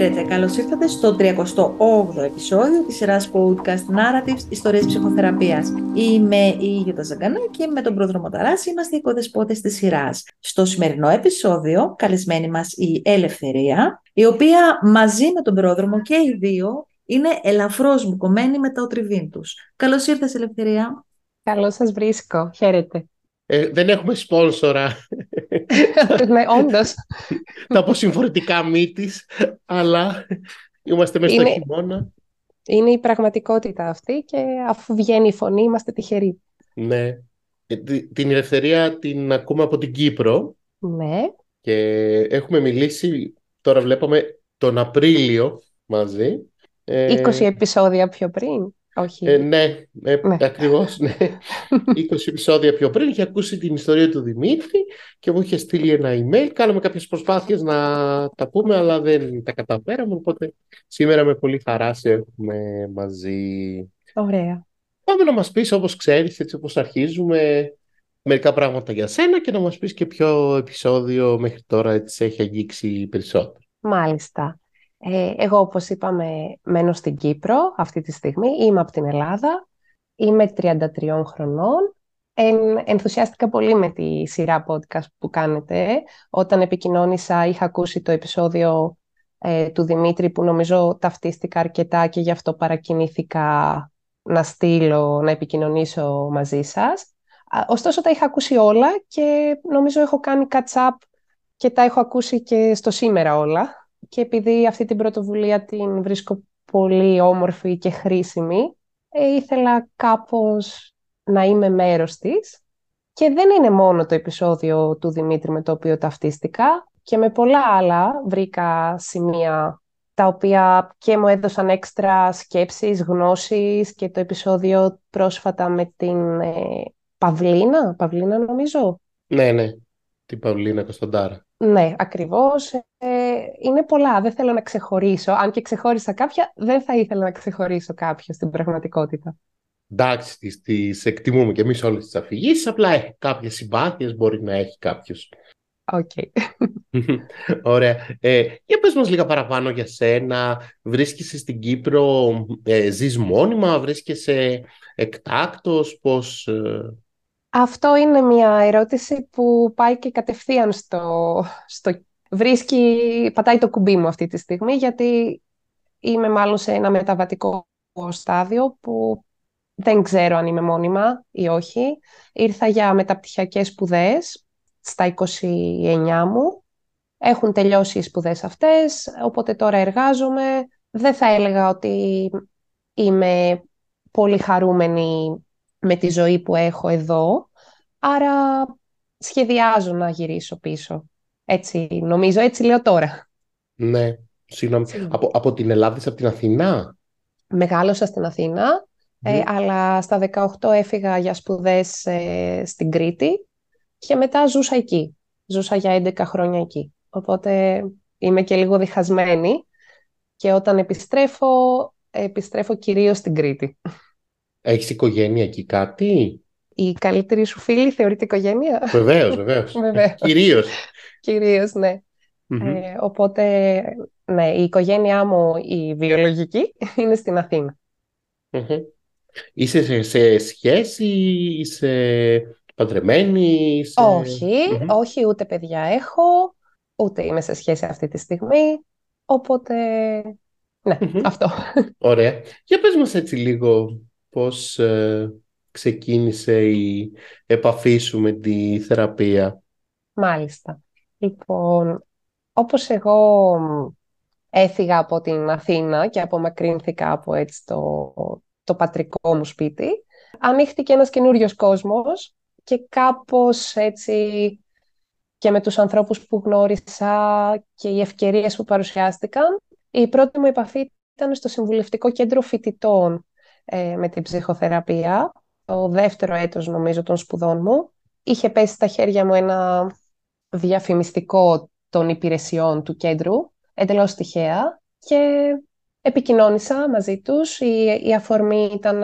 Χαίρετε, καλώς ήρθατε στο 38ο επεισόδιο της σειράς Podcast Narratives Ιστορίας Ψυχοθεραπείας. Είμαι η Γιώτα Ζαγκανάκη και με τον πρόδρομο Ταράση είμαστε οι κοδεσπότες της σειράς. Στο σημερινό επεισόδιο καλεσμένη μας η Ελευθερία, η οποία μαζί με τον πρόδρομο και οι δύο είναι ελαφρώς μπουκωμένοι με τα οτριβήν τους. Καλώς ήρθες, Ελευθερία. Καλώς σας βρίσκω, χαίρετε. Δεν έχουμε σπόνσορα. Ναι, όντως. Τα αποσυμφορητικά μύτης, αλλά είμαστε μέσα στο χειμώνα. Είναι η πραγματικότητα αυτή και αφού βγαίνει η φωνή είμαστε τυχεροί. Ναι. Την Ελευθερία την ακούμε από την Κύπρο. Ναι. Και έχουμε μιλήσει, τώρα βλέπαμε, τον Απρίλιο μαζί. 20 επεισόδια πιο πριν. Όχι. Ναι, ακριβώς, ναι. 20 επεισόδια πιο πριν είχε ακούσει την ιστορία του Δημήτρη και μου είχε στείλει ένα email. Κάναμε κάποιες προσπάθειες να τα πούμε, αλλά δεν τα καταφέραμε. Οπότε σήμερα με πολύ χαρά σε έχουμε μαζί. Ωραία. Πάμε να μας πεις, όπως ξέρεις, έτσι όπως αρχίζουμε, μερικά πράγματα για σένα και να μας πεις και ποιο επεισόδιο μέχρι τώρα έτσι έχει αγγίξει περισσότερο. Μάλιστα. Εγώ, όπως είπαμε, μένω στην Κύπρο αυτή τη στιγμή, είμαι από την Ελλάδα, είμαι 33 χρονών. Ενθουσιάστηκα πολύ με τη σειρά podcast που κάνετε. Όταν επικοινώνησα είχα ακούσει το επεισόδιο του Δημήτρη που νομίζω ταυτίστηκα αρκετά και γι' αυτό παρακινήθηκα να στείλω, να επικοινωνήσω μαζί σας. Ωστόσο τα είχα ακούσει όλα και νομίζω έχω κάνει catch-up και τα έχω ακούσει και στο σήμερα όλα. Και επειδή αυτή την πρωτοβουλία την βρίσκω πολύ όμορφη και χρήσιμη, ήθελα κάπως να είμαι μέρος της. Και δεν είναι μόνο το επεισόδιο του Δημήτρη με το οποίο ταυτίστηκα. Και με πολλά άλλα βρήκα σημεία τα οποία και μου έδωσαν έξτρα σκέψεις, γνώσεις. Και το επεισόδιο πρόσφατα με την Παυλίνα νομίζω. Ναι, την Παυλίνα Κωνσταντάρα. Ναι, ακριβώς. Είναι πολλά. Δεν θέλω να ξεχωρίσω. Αν και ξεχώρισα κάποια, δεν θα ήθελα να ξεχωρίσω κάποια στην πραγματικότητα. Εντάξει, τις εκτιμούμε και εμείς όλες τις αφηγήσεις. Απλά έχει κάποιες συμπάθειες, μπορεί να έχει κάποιος. Οκ. Ωραία. Για πες μας λίγα παραπάνω για σένα. Βρίσκεσαι στην Κύπρο, ζεις μόνιμα, βρίσκεσαι εκτάκτος, πώς... Αυτό είναι μια ερώτηση που πάει και κατευθείαν στο βρίσκει, πατάει το κουμπί μου αυτή τη στιγμή, γιατί είμαι μάλλον σε ένα μεταβατικό στάδιο που δεν ξέρω αν είμαι μόνιμα ή όχι. Ήρθα για μεταπτυχιακές σπουδές στα 29 μου. Έχουν τελειώσει οι σπουδές αυτές, οπότε τώρα εργάζομαι. Δεν θα έλεγα ότι είμαι πολύ χαρούμενη με τη ζωή που έχω εδώ, άρα σχεδιάζω να γυρίσω πίσω. Έτσι νομίζω, έτσι λέω τώρα. Ναι, συγγνώμη. Από την Ελλάδα, από την Αθηνά. Μεγάλωσα στην Αθήνα, αλλά στα 18 έφυγα για σπουδές στην Κρήτη και μετά ζούσα εκεί. Ζούσα για 11 χρόνια εκεί. Οπότε είμαι και λίγο διχασμένη και όταν επιστρέφω κυρίως στην Κρήτη. Έχεις οικογένεια εκεί κάτι? Η καλύτερη σου φίλη θεωρείται οικογένεια. Βεβαίως. Κυρίως, ναι. Mm-hmm. Οπότε, ναι, η οικογένειά μου, η βιολογική, είναι στην Αθήνα. Mm-hmm. Είσαι σε σχέση, είσαι παντρεμένη? Είσαι... Όχι, ούτε παιδιά έχω, ούτε είμαι σε σχέση αυτή τη στιγμή, οπότε, ναι, αυτό. Ωραία. Για πες μας έτσι λίγο... Πώς ξεκίνησε η επαφή σου με τη θεραπεία? Μάλιστα. Λοιπόν, όπως εγώ έφυγα από την Αθήνα και απομακρύνθηκα από έτσι το πατρικό μου σπίτι, ανοίχτηκε ένας καινούριος κόσμος και κάπως έτσι και με τους ανθρώπους που γνώρισα και οι ευκαιρίες που παρουσιάστηκαν, η πρώτη μου επαφή ήταν στο Συμβουλευτικό Κέντρο Φοιτητών με την ψυχοθεραπεία, το δεύτερο έτος νομίζω των σπουδών μου. Είχε πέσει στα χέρια μου ένα διαφημιστικό των υπηρεσιών του κέντρου, εντελώς τυχαία, και επικοινώνησα μαζί τους. Η αφορμή ήταν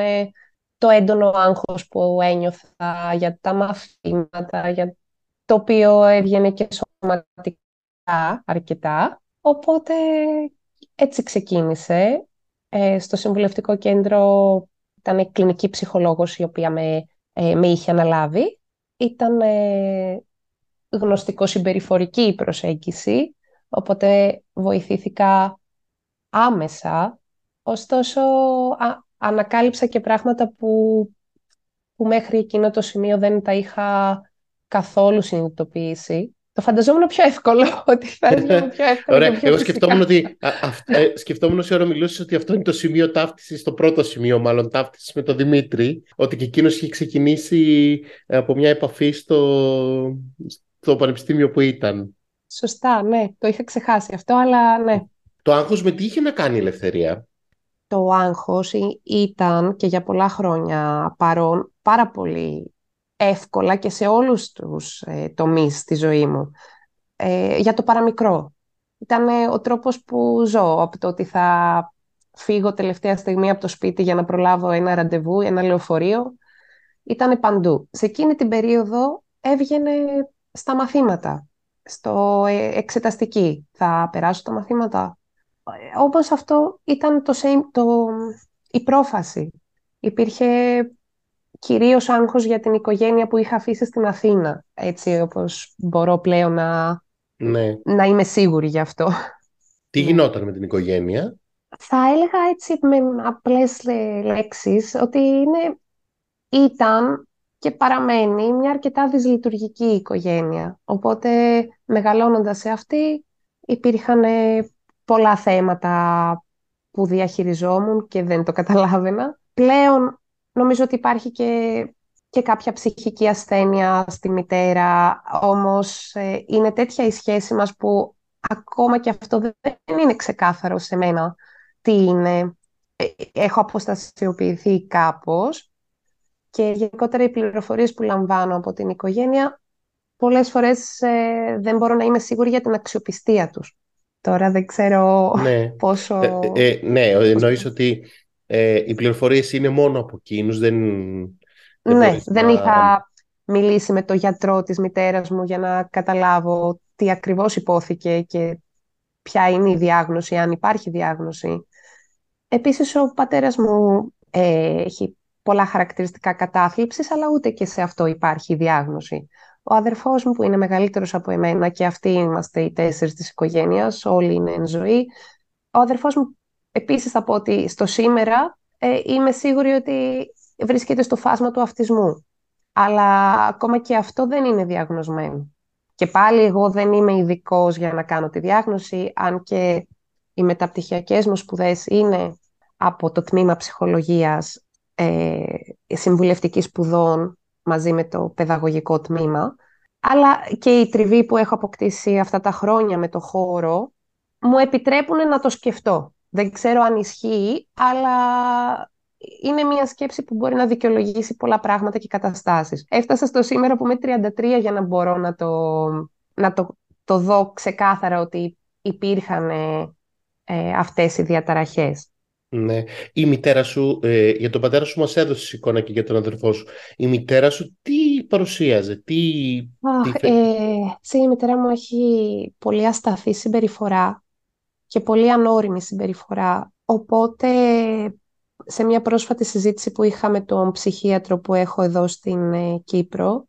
το έντονο άγχος που ένιωθα για τα μαθήματα, για το οποίο έβγαινε και σωματικά αρκετά. Οπότε Έτσι ξεκίνησε. Στο συμβουλευτικό κέντρο ήταν η κλινική ψυχολόγος η οποία με είχε αναλάβει. Ήταν γνωστικό συμπεριφορική η προσέγγιση, οπότε βοηθήθηκα άμεσα. Ωστόσο, ανακάλυψα και πράγματα που μέχρι εκείνο το σημείο δεν τα είχα καθόλου συνειδητοποιήσει. Το φανταζόμουν πιο εύκολο, ότι θα είναι πιο εύκολο. Ωραία, εγώ σκεφτόμουν ότι σε ώρα μιλούσες ότι αυτό είναι το σημείο ταύτισης, το πρώτο σημείο μάλλον ταύτισης με τον Δημήτρη, ότι και εκείνος είχε ξεκινήσει από μια επαφή στο πανεπιστήμιο που ήταν. Σωστά, ναι, το είχα ξεχάσει αυτό, αλλά ναι. Το άγχος με τι είχε να κάνει η Ελευθερία? Το άγχος ήταν και για πολλά χρόνια παρόν πάρα πολύ εύκολα και σε όλους τους τομείς στη ζωή μου. Για το παραμικρό. Ήταν ο τρόπος που ζω, από το ότι θα φύγω τελευταία στιγμή από το σπίτι για να προλάβω ένα ραντεβού, ένα λεωφορείο. Ήταν παντού. Σε εκείνη την περίοδο έβγαινε στα μαθήματα, στο εξεταστική. Θα περάσω τα μαθήματα. Όπως αυτό ήταν η πρόφαση. Υπήρχε κυρίως άγχος για την οικογένεια που είχα αφήσει στην Αθήνα, έτσι όπως μπορώ πλέον να είμαι σίγουρη γι' αυτό. Τι γινόταν με την οικογένεια? Θα έλεγα έτσι με απλές λέξεις ότι ήταν και παραμένει μια αρκετά δυσλειτουργική οικογένεια. Οπότε μεγαλώνοντας σε αυτή υπήρχαν πολλά θέματα που διαχειριζόμουν και δεν το καταλάβαινα. Πλέον νομίζω ότι υπάρχει και κάποια ψυχική ασθένεια στη μητέρα, όμως είναι τέτοια η σχέση μας που ακόμα και αυτό δεν είναι ξεκάθαρο σε μένα τι είναι. Έχω αποστασιοποιηθεί κάπως και γενικότερα οι πληροφορίες που λαμβάνω από την οικογένεια πολλές φορές δεν μπορώ να είμαι σίγουρη για την αξιοπιστία τους. Τώρα δεν ξέρω πόσο... ναι, εννοείς ότι... οι πληροφορίες είναι μόνο από εκείνους, δεν είχα μιλήσει με το γιατρό της μητέρας μου για να καταλάβω τι ακριβώς υπόθηκε και ποια είναι η διάγνωση, αν υπάρχει διάγνωση. Επίσης, ο πατέρας μου έχει πολλά χαρακτηριστικά κατάθλιψης, αλλά ούτε και σε αυτό υπάρχει διάγνωση. Ο αδερφός μου που είναι μεγαλύτερος από εμένα, και αυτοί είμαστε οι τέσσερις της οικογένειας, όλοι είναι εν ζωή. Ο αδερφός μου επίσης θα πω ότι στο σήμερα είμαι σίγουρη ότι βρίσκεται στο φάσμα του αυτισμού. Αλλά ακόμα και αυτό δεν είναι διαγνωσμένο. Και πάλι εγώ δεν είμαι ειδικός για να κάνω τη διάγνωση, αν και οι μεταπτυχιακές μου σπουδές είναι από το τμήμα ψυχολογίας, συμβουλευτικής σπουδών μαζί με το παιδαγωγικό τμήμα. Αλλά και η τριβή που έχω αποκτήσει αυτά τα χρόνια με το χώρο μου επιτρέπουν να το σκεφτώ. Δεν ξέρω αν ισχύει, αλλά είναι μια σκέψη που μπορεί να δικαιολογήσει πολλά πράγματα και καταστάσεις. Έφτασα στο σήμερα που είμαι 33 για να μπορώ να το δω ξεκάθαρα ότι υπήρχαν αυτές οι διαταραχές. Ναι. Η μητέρα σου, για τον πατέρα σου μας έδωσες εικόνα και για τον αδερφό σου. Η μητέρα σου τι παρουσίαζε, η μητέρα μου έχει πολύ ασταθή συμπεριφορά και πολύ ανώριμη συμπεριφορά. Οπότε, σε μια πρόσφατη συζήτηση που είχα με τον ψυχίατρο που έχω εδώ στην Κύπρο,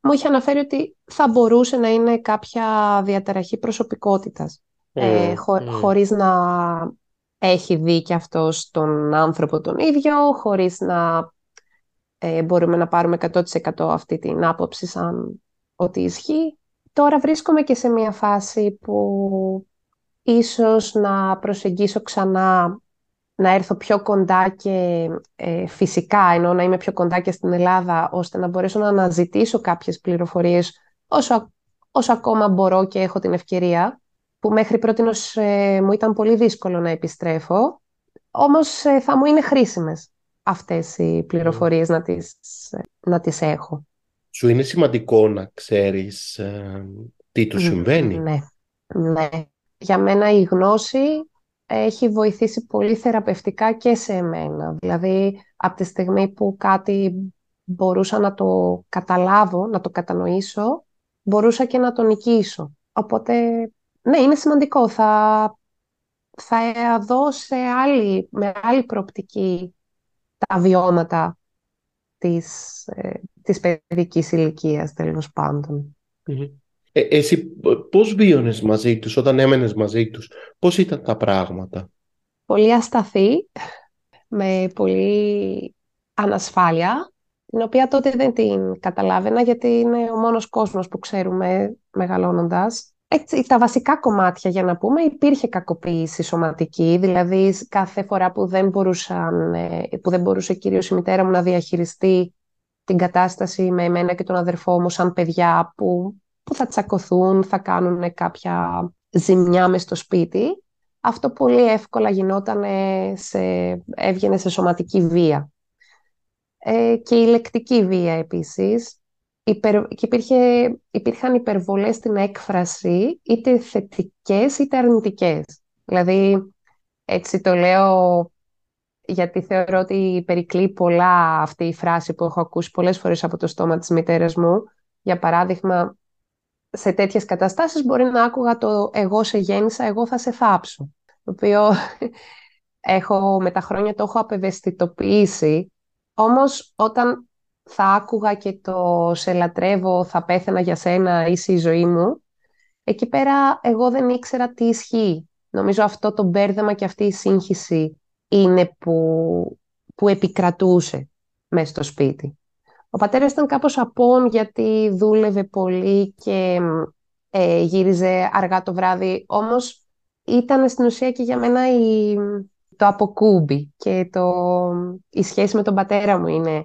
μου είχε αναφέρει ότι θα μπορούσε να είναι κάποια διαταραχή προσωπικότητας, χωρίς να έχει δει και αυτός τον άνθρωπο τον ίδιο, χωρίς να μπορούμε να πάρουμε 100% αυτή την άποψη σαν ότι ισχύει. Τώρα βρίσκομαι και σε μια φάση που ίσως να προσεγγίσω ξανά, να έρθω πιο κοντά και φυσικά, ενώ να είμαι πιο κοντά και στην Ελλάδα, ώστε να μπορέσω να αναζητήσω κάποιες πληροφορίες όσο ακόμα μπορώ και έχω την ευκαιρία, που μέχρι πρότινος μου ήταν πολύ δύσκολο να επιστρέφω, όμως θα μου είναι χρήσιμες αυτές οι πληροφορίες να τις έχω. Σου είναι σημαντικό να ξέρεις τι του συμβαίνει? Ναι. Για μένα η γνώση έχει βοηθήσει πολύ θεραπευτικά και σε εμένα. Δηλαδή, από τη στιγμή που κάτι μπορούσα να το καταλάβω, να το κατανοήσω, μπορούσα και να το νικήσω. Οπότε, ναι, είναι σημαντικό. Θα θα δω με άλλη προοπτική τα βιώματα της παιδικής ηλικίας, τέλος πάντων. Εσύ πώς βίωνες μαζί τους, όταν έμενες μαζί τους, πώς ήταν τα πράγματα? Πολύ ασταθή, με πολύ ανασφάλεια, την οποία τότε δεν την καταλάβαινα, γιατί είναι ο μόνος κόσμος που ξέρουμε μεγαλώνοντας. Έτσι, τα βασικά κομμάτια, για να πούμε, υπήρχε κακοποίηση σωματική, δηλαδή κάθε φορά που δεν μπορούσε κυρίως η μητέρα μου να διαχειριστεί την κατάσταση με εμένα και τον αδερφό μου σαν παιδιά που θα τσακωθούν, θα κάνουν κάποια ζημιά μες στο σπίτι, αυτό πολύ εύκολα έβγαινε σε σωματική βία. Και η λεκτική βία επίσης. Και υπήρχαν υπερβολές στην έκφραση, είτε θετικές είτε αρνητικές. Δηλαδή, έτσι το λέω γιατί θεωρώ ότι περικλεί πολλά αυτή η φράση που έχω ακούσει πολλές φορές από το στόμα της μητέρας μου. Για παράδειγμα, σε τέτοιες καταστάσεις μπορεί να άκουγα το «εγώ σε γέννησα, εγώ θα σε θάψω». Το οποίο με τα χρόνια το έχω απευαισθητοποιήσει. Όμως όταν θα άκουγα και το «σε λατρεύω, θα πέθαινα για σένα, είσαι η ζωή μου», εκεί πέρα εγώ δεν ήξερα τι ισχύει. Νομίζω αυτό το μπέρδεμα και αυτή η σύγχυση είναι που επικρατούσε μέσα στο σπίτι. Ο πατέρας ήταν κάπως απόν γιατί δούλευε πολύ και γύριζε αργά το βράδυ, όμως ήταν στην ουσία και για μένα το αποκούμπι και η σχέση με τον πατέρα μου είναι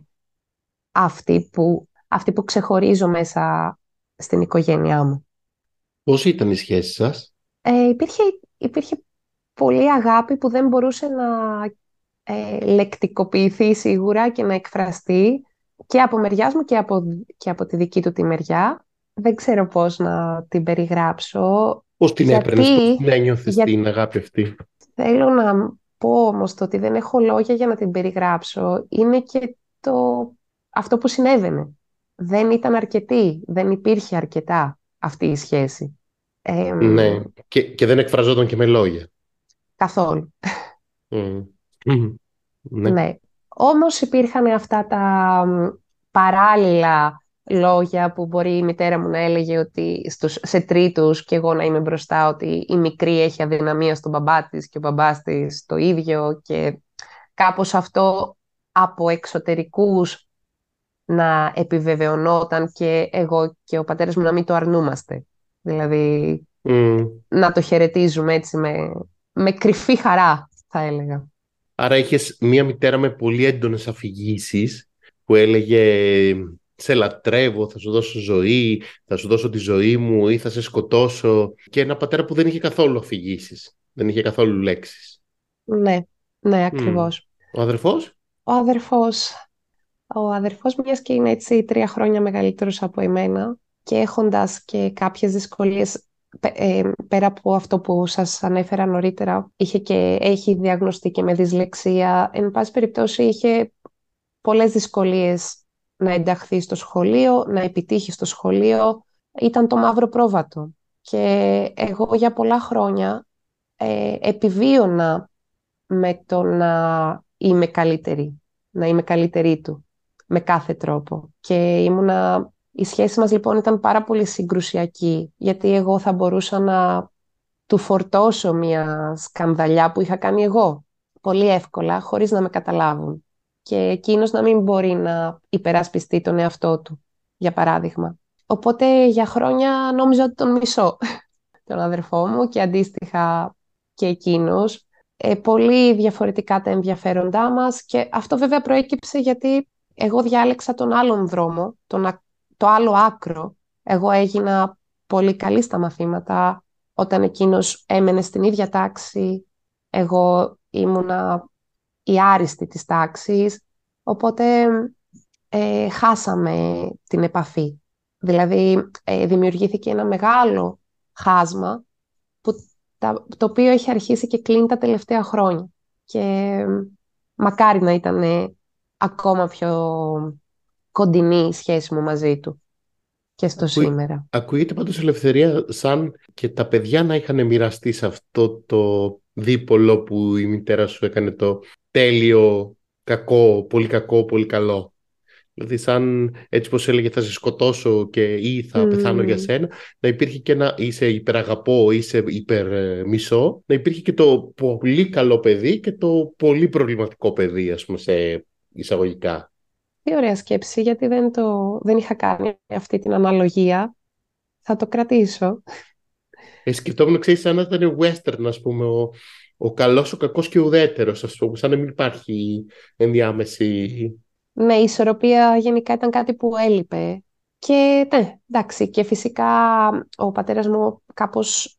αυτή που ξεχωρίζω μέσα στην οικογένειά μου. Πώς ήταν η σχέση σας? Υπήρχε πολλή αγάπη που δεν μπορούσε να λεκτικοποιηθεί σίγουρα και να εκφραστεί και από μεριάς μου και από τη δική του τη μεριά. Δεν ξέρω πώς να την περιγράψω. Πώς την έπαιρνες, πώς την ένιωθες την αγάπη αυτή? Θέλω να πω όμως το ότι δεν έχω λόγια για να την περιγράψω. Είναι και αυτό που συνέβαινε. Δεν ήταν αρκετή, δεν υπήρχε αρκετά αυτή η σχέση. Ναι, και δεν εκφραζόταν και με λόγια. Καθόλου. Ναι. Όμως υπήρχαν αυτά τα παράλληλα λόγια που μπορεί η μητέρα μου να έλεγε ότι σε τρίτους και εγώ να είμαι μπροστά, ότι η μικρή έχει αδυναμία στον μπαμπά της και ο μπαμπάς της το ίδιο, και κάπως αυτό από εξωτερικούς να επιβεβαιωνόταν και εγώ και ο πατέρας μου να μην το αρνούμαστε. Δηλαδή να το χαιρετίζουμε έτσι με κρυφή χαρά, θα έλεγα. Άρα είχες μία μητέρα με πολύ έντονες αφηγήσεις που έλεγε «σε λατρεύω, θα σου δώσω ζωή, θα σου δώσω τη ζωή μου ή θα σε σκοτώσω», και ένα πατέρα που δεν είχε καθόλου αφηγήσεις, δεν είχε καθόλου λέξεις. Ναι, ακριβώς. Ο αδερφός? Ο αδερφός, μιας και είναι έτσι 3 χρόνια μεγαλύτερος από εμένα και έχοντας και κάποιες δυσκολίες, πέρα από αυτό που σας ανέφερα νωρίτερα, έχει διαγνωστεί και με δυσλεξία. Εν πάση περιπτώσει, είχε πολλές δυσκολίες να ενταχθεί στο σχολείο, να επιτύχει στο σχολείο. Ήταν το μαύρο πρόβατο. Και εγώ για πολλά χρόνια επιβίωνα με το να είμαι καλύτερη, να είμαι καλύτερη του με κάθε τρόπο. Και η σχέση μας λοιπόν ήταν πάρα πολύ συγκρουσιακή, γιατί εγώ θα μπορούσα να του φορτώσω μια σκανδαλιά που είχα κάνει εγώ πολύ εύκολα, χωρίς να με καταλάβουν. Και εκείνος να μην μπορεί να υπερασπιστεί τον εαυτό του, για παράδειγμα. Οπότε για χρόνια νόμιζα ότι τον μισώ, τον αδερφό μου, και αντίστοιχα και εκείνος. Πολύ διαφορετικά τα ενδιαφέροντά μας, και αυτό βέβαια προέκυψε γιατί εγώ διάλεξα τον άλλον δρόμο, το άλλο άκρο. Εγώ έγινα πολύ καλή στα μαθήματα, όταν εκείνος έμενε στην ίδια τάξη, εγώ ήμουνα η άριστη της τάξης, οπότε χάσαμε την επαφή. Δηλαδή δημιουργήθηκε ένα μεγάλο χάσμα, το οποίο έχει αρχίσει και κλείνει τα τελευταία χρόνια. Και μακάρι να ήταν ακόμα πιο κοντινή η σχέση μου μαζί του και στο σήμερα. Ακούγεται πάντως, Ελευθερία, σαν και τα παιδιά να είχαν μοιραστεί σε αυτό το δίπολο που η μητέρα σου έκανε το τέλειο, κακό, πολύ κακό, πολύ καλό. Δηλαδή σαν έτσι πως έλεγε θα σε σκοτώσω και ή θα πεθάνω για σένα, να υπήρχε και ένα είσαι υπεραγαπώ, είσαι υπερμισό, να υπήρχε και το πολύ καλό παιδί και το πολύ προβληματικό παιδί, ας πούμε, σε εισαγωγικά. Τι ωραία σκέψη, γιατί δεν είχα κάνει αυτή την αναλογία. Θα το κρατήσω. Σκεφτόμουν, ξέρεις, σαν να ήταν western, ας πούμε, ο καλός, ο κακός και ο ουδέτερος, ας πούμε, σαν να μην υπάρχει ενδιάμεση... Ναι, η ισορροπία γενικά ήταν κάτι που έλειπε. Και ναι, εντάξει, και φυσικά ο πατέρας μου κάπως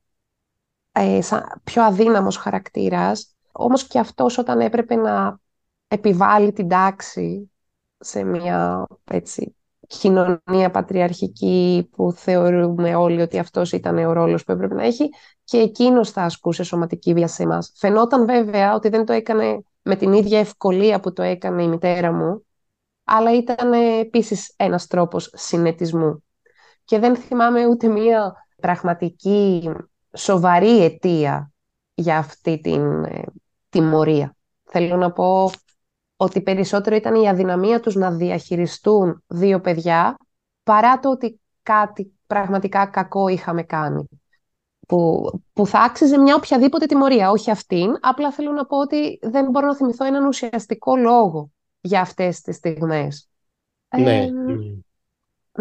πιο αδύναμος χαρακτήρας, όμως και αυτός όταν έπρεπε να επιβάλλει την τάξη σε μια έτσι, κοινωνία πατριαρχική που θεωρούμε όλοι ότι αυτός ήταν ο ρόλος που έπρεπε να έχει, και εκείνος θα ασκούσε σωματική βία σε εμάς. Φαινόταν βέβαια ότι δεν το έκανε με την ίδια ευκολία που το έκανε η μητέρα μου, αλλά ήταν επίσης ένας τρόπος συνετισμού. Και δεν θυμάμαι ούτε μία πραγματική σοβαρή αιτία για αυτή την τιμωρία. Θέλω να πω ότι περισσότερο ήταν η αδυναμία τους να διαχειριστούν δύο παιδιά, παρά το ότι κάτι πραγματικά κακό είχαμε κάνει, που θα άξιζε μια οποιαδήποτε τιμωρία, όχι αυτήν. Απλά θέλω να πω ότι δεν μπορώ να θυμηθώ έναν ουσιαστικό λόγο για αυτές τις στιγμές. Ναι.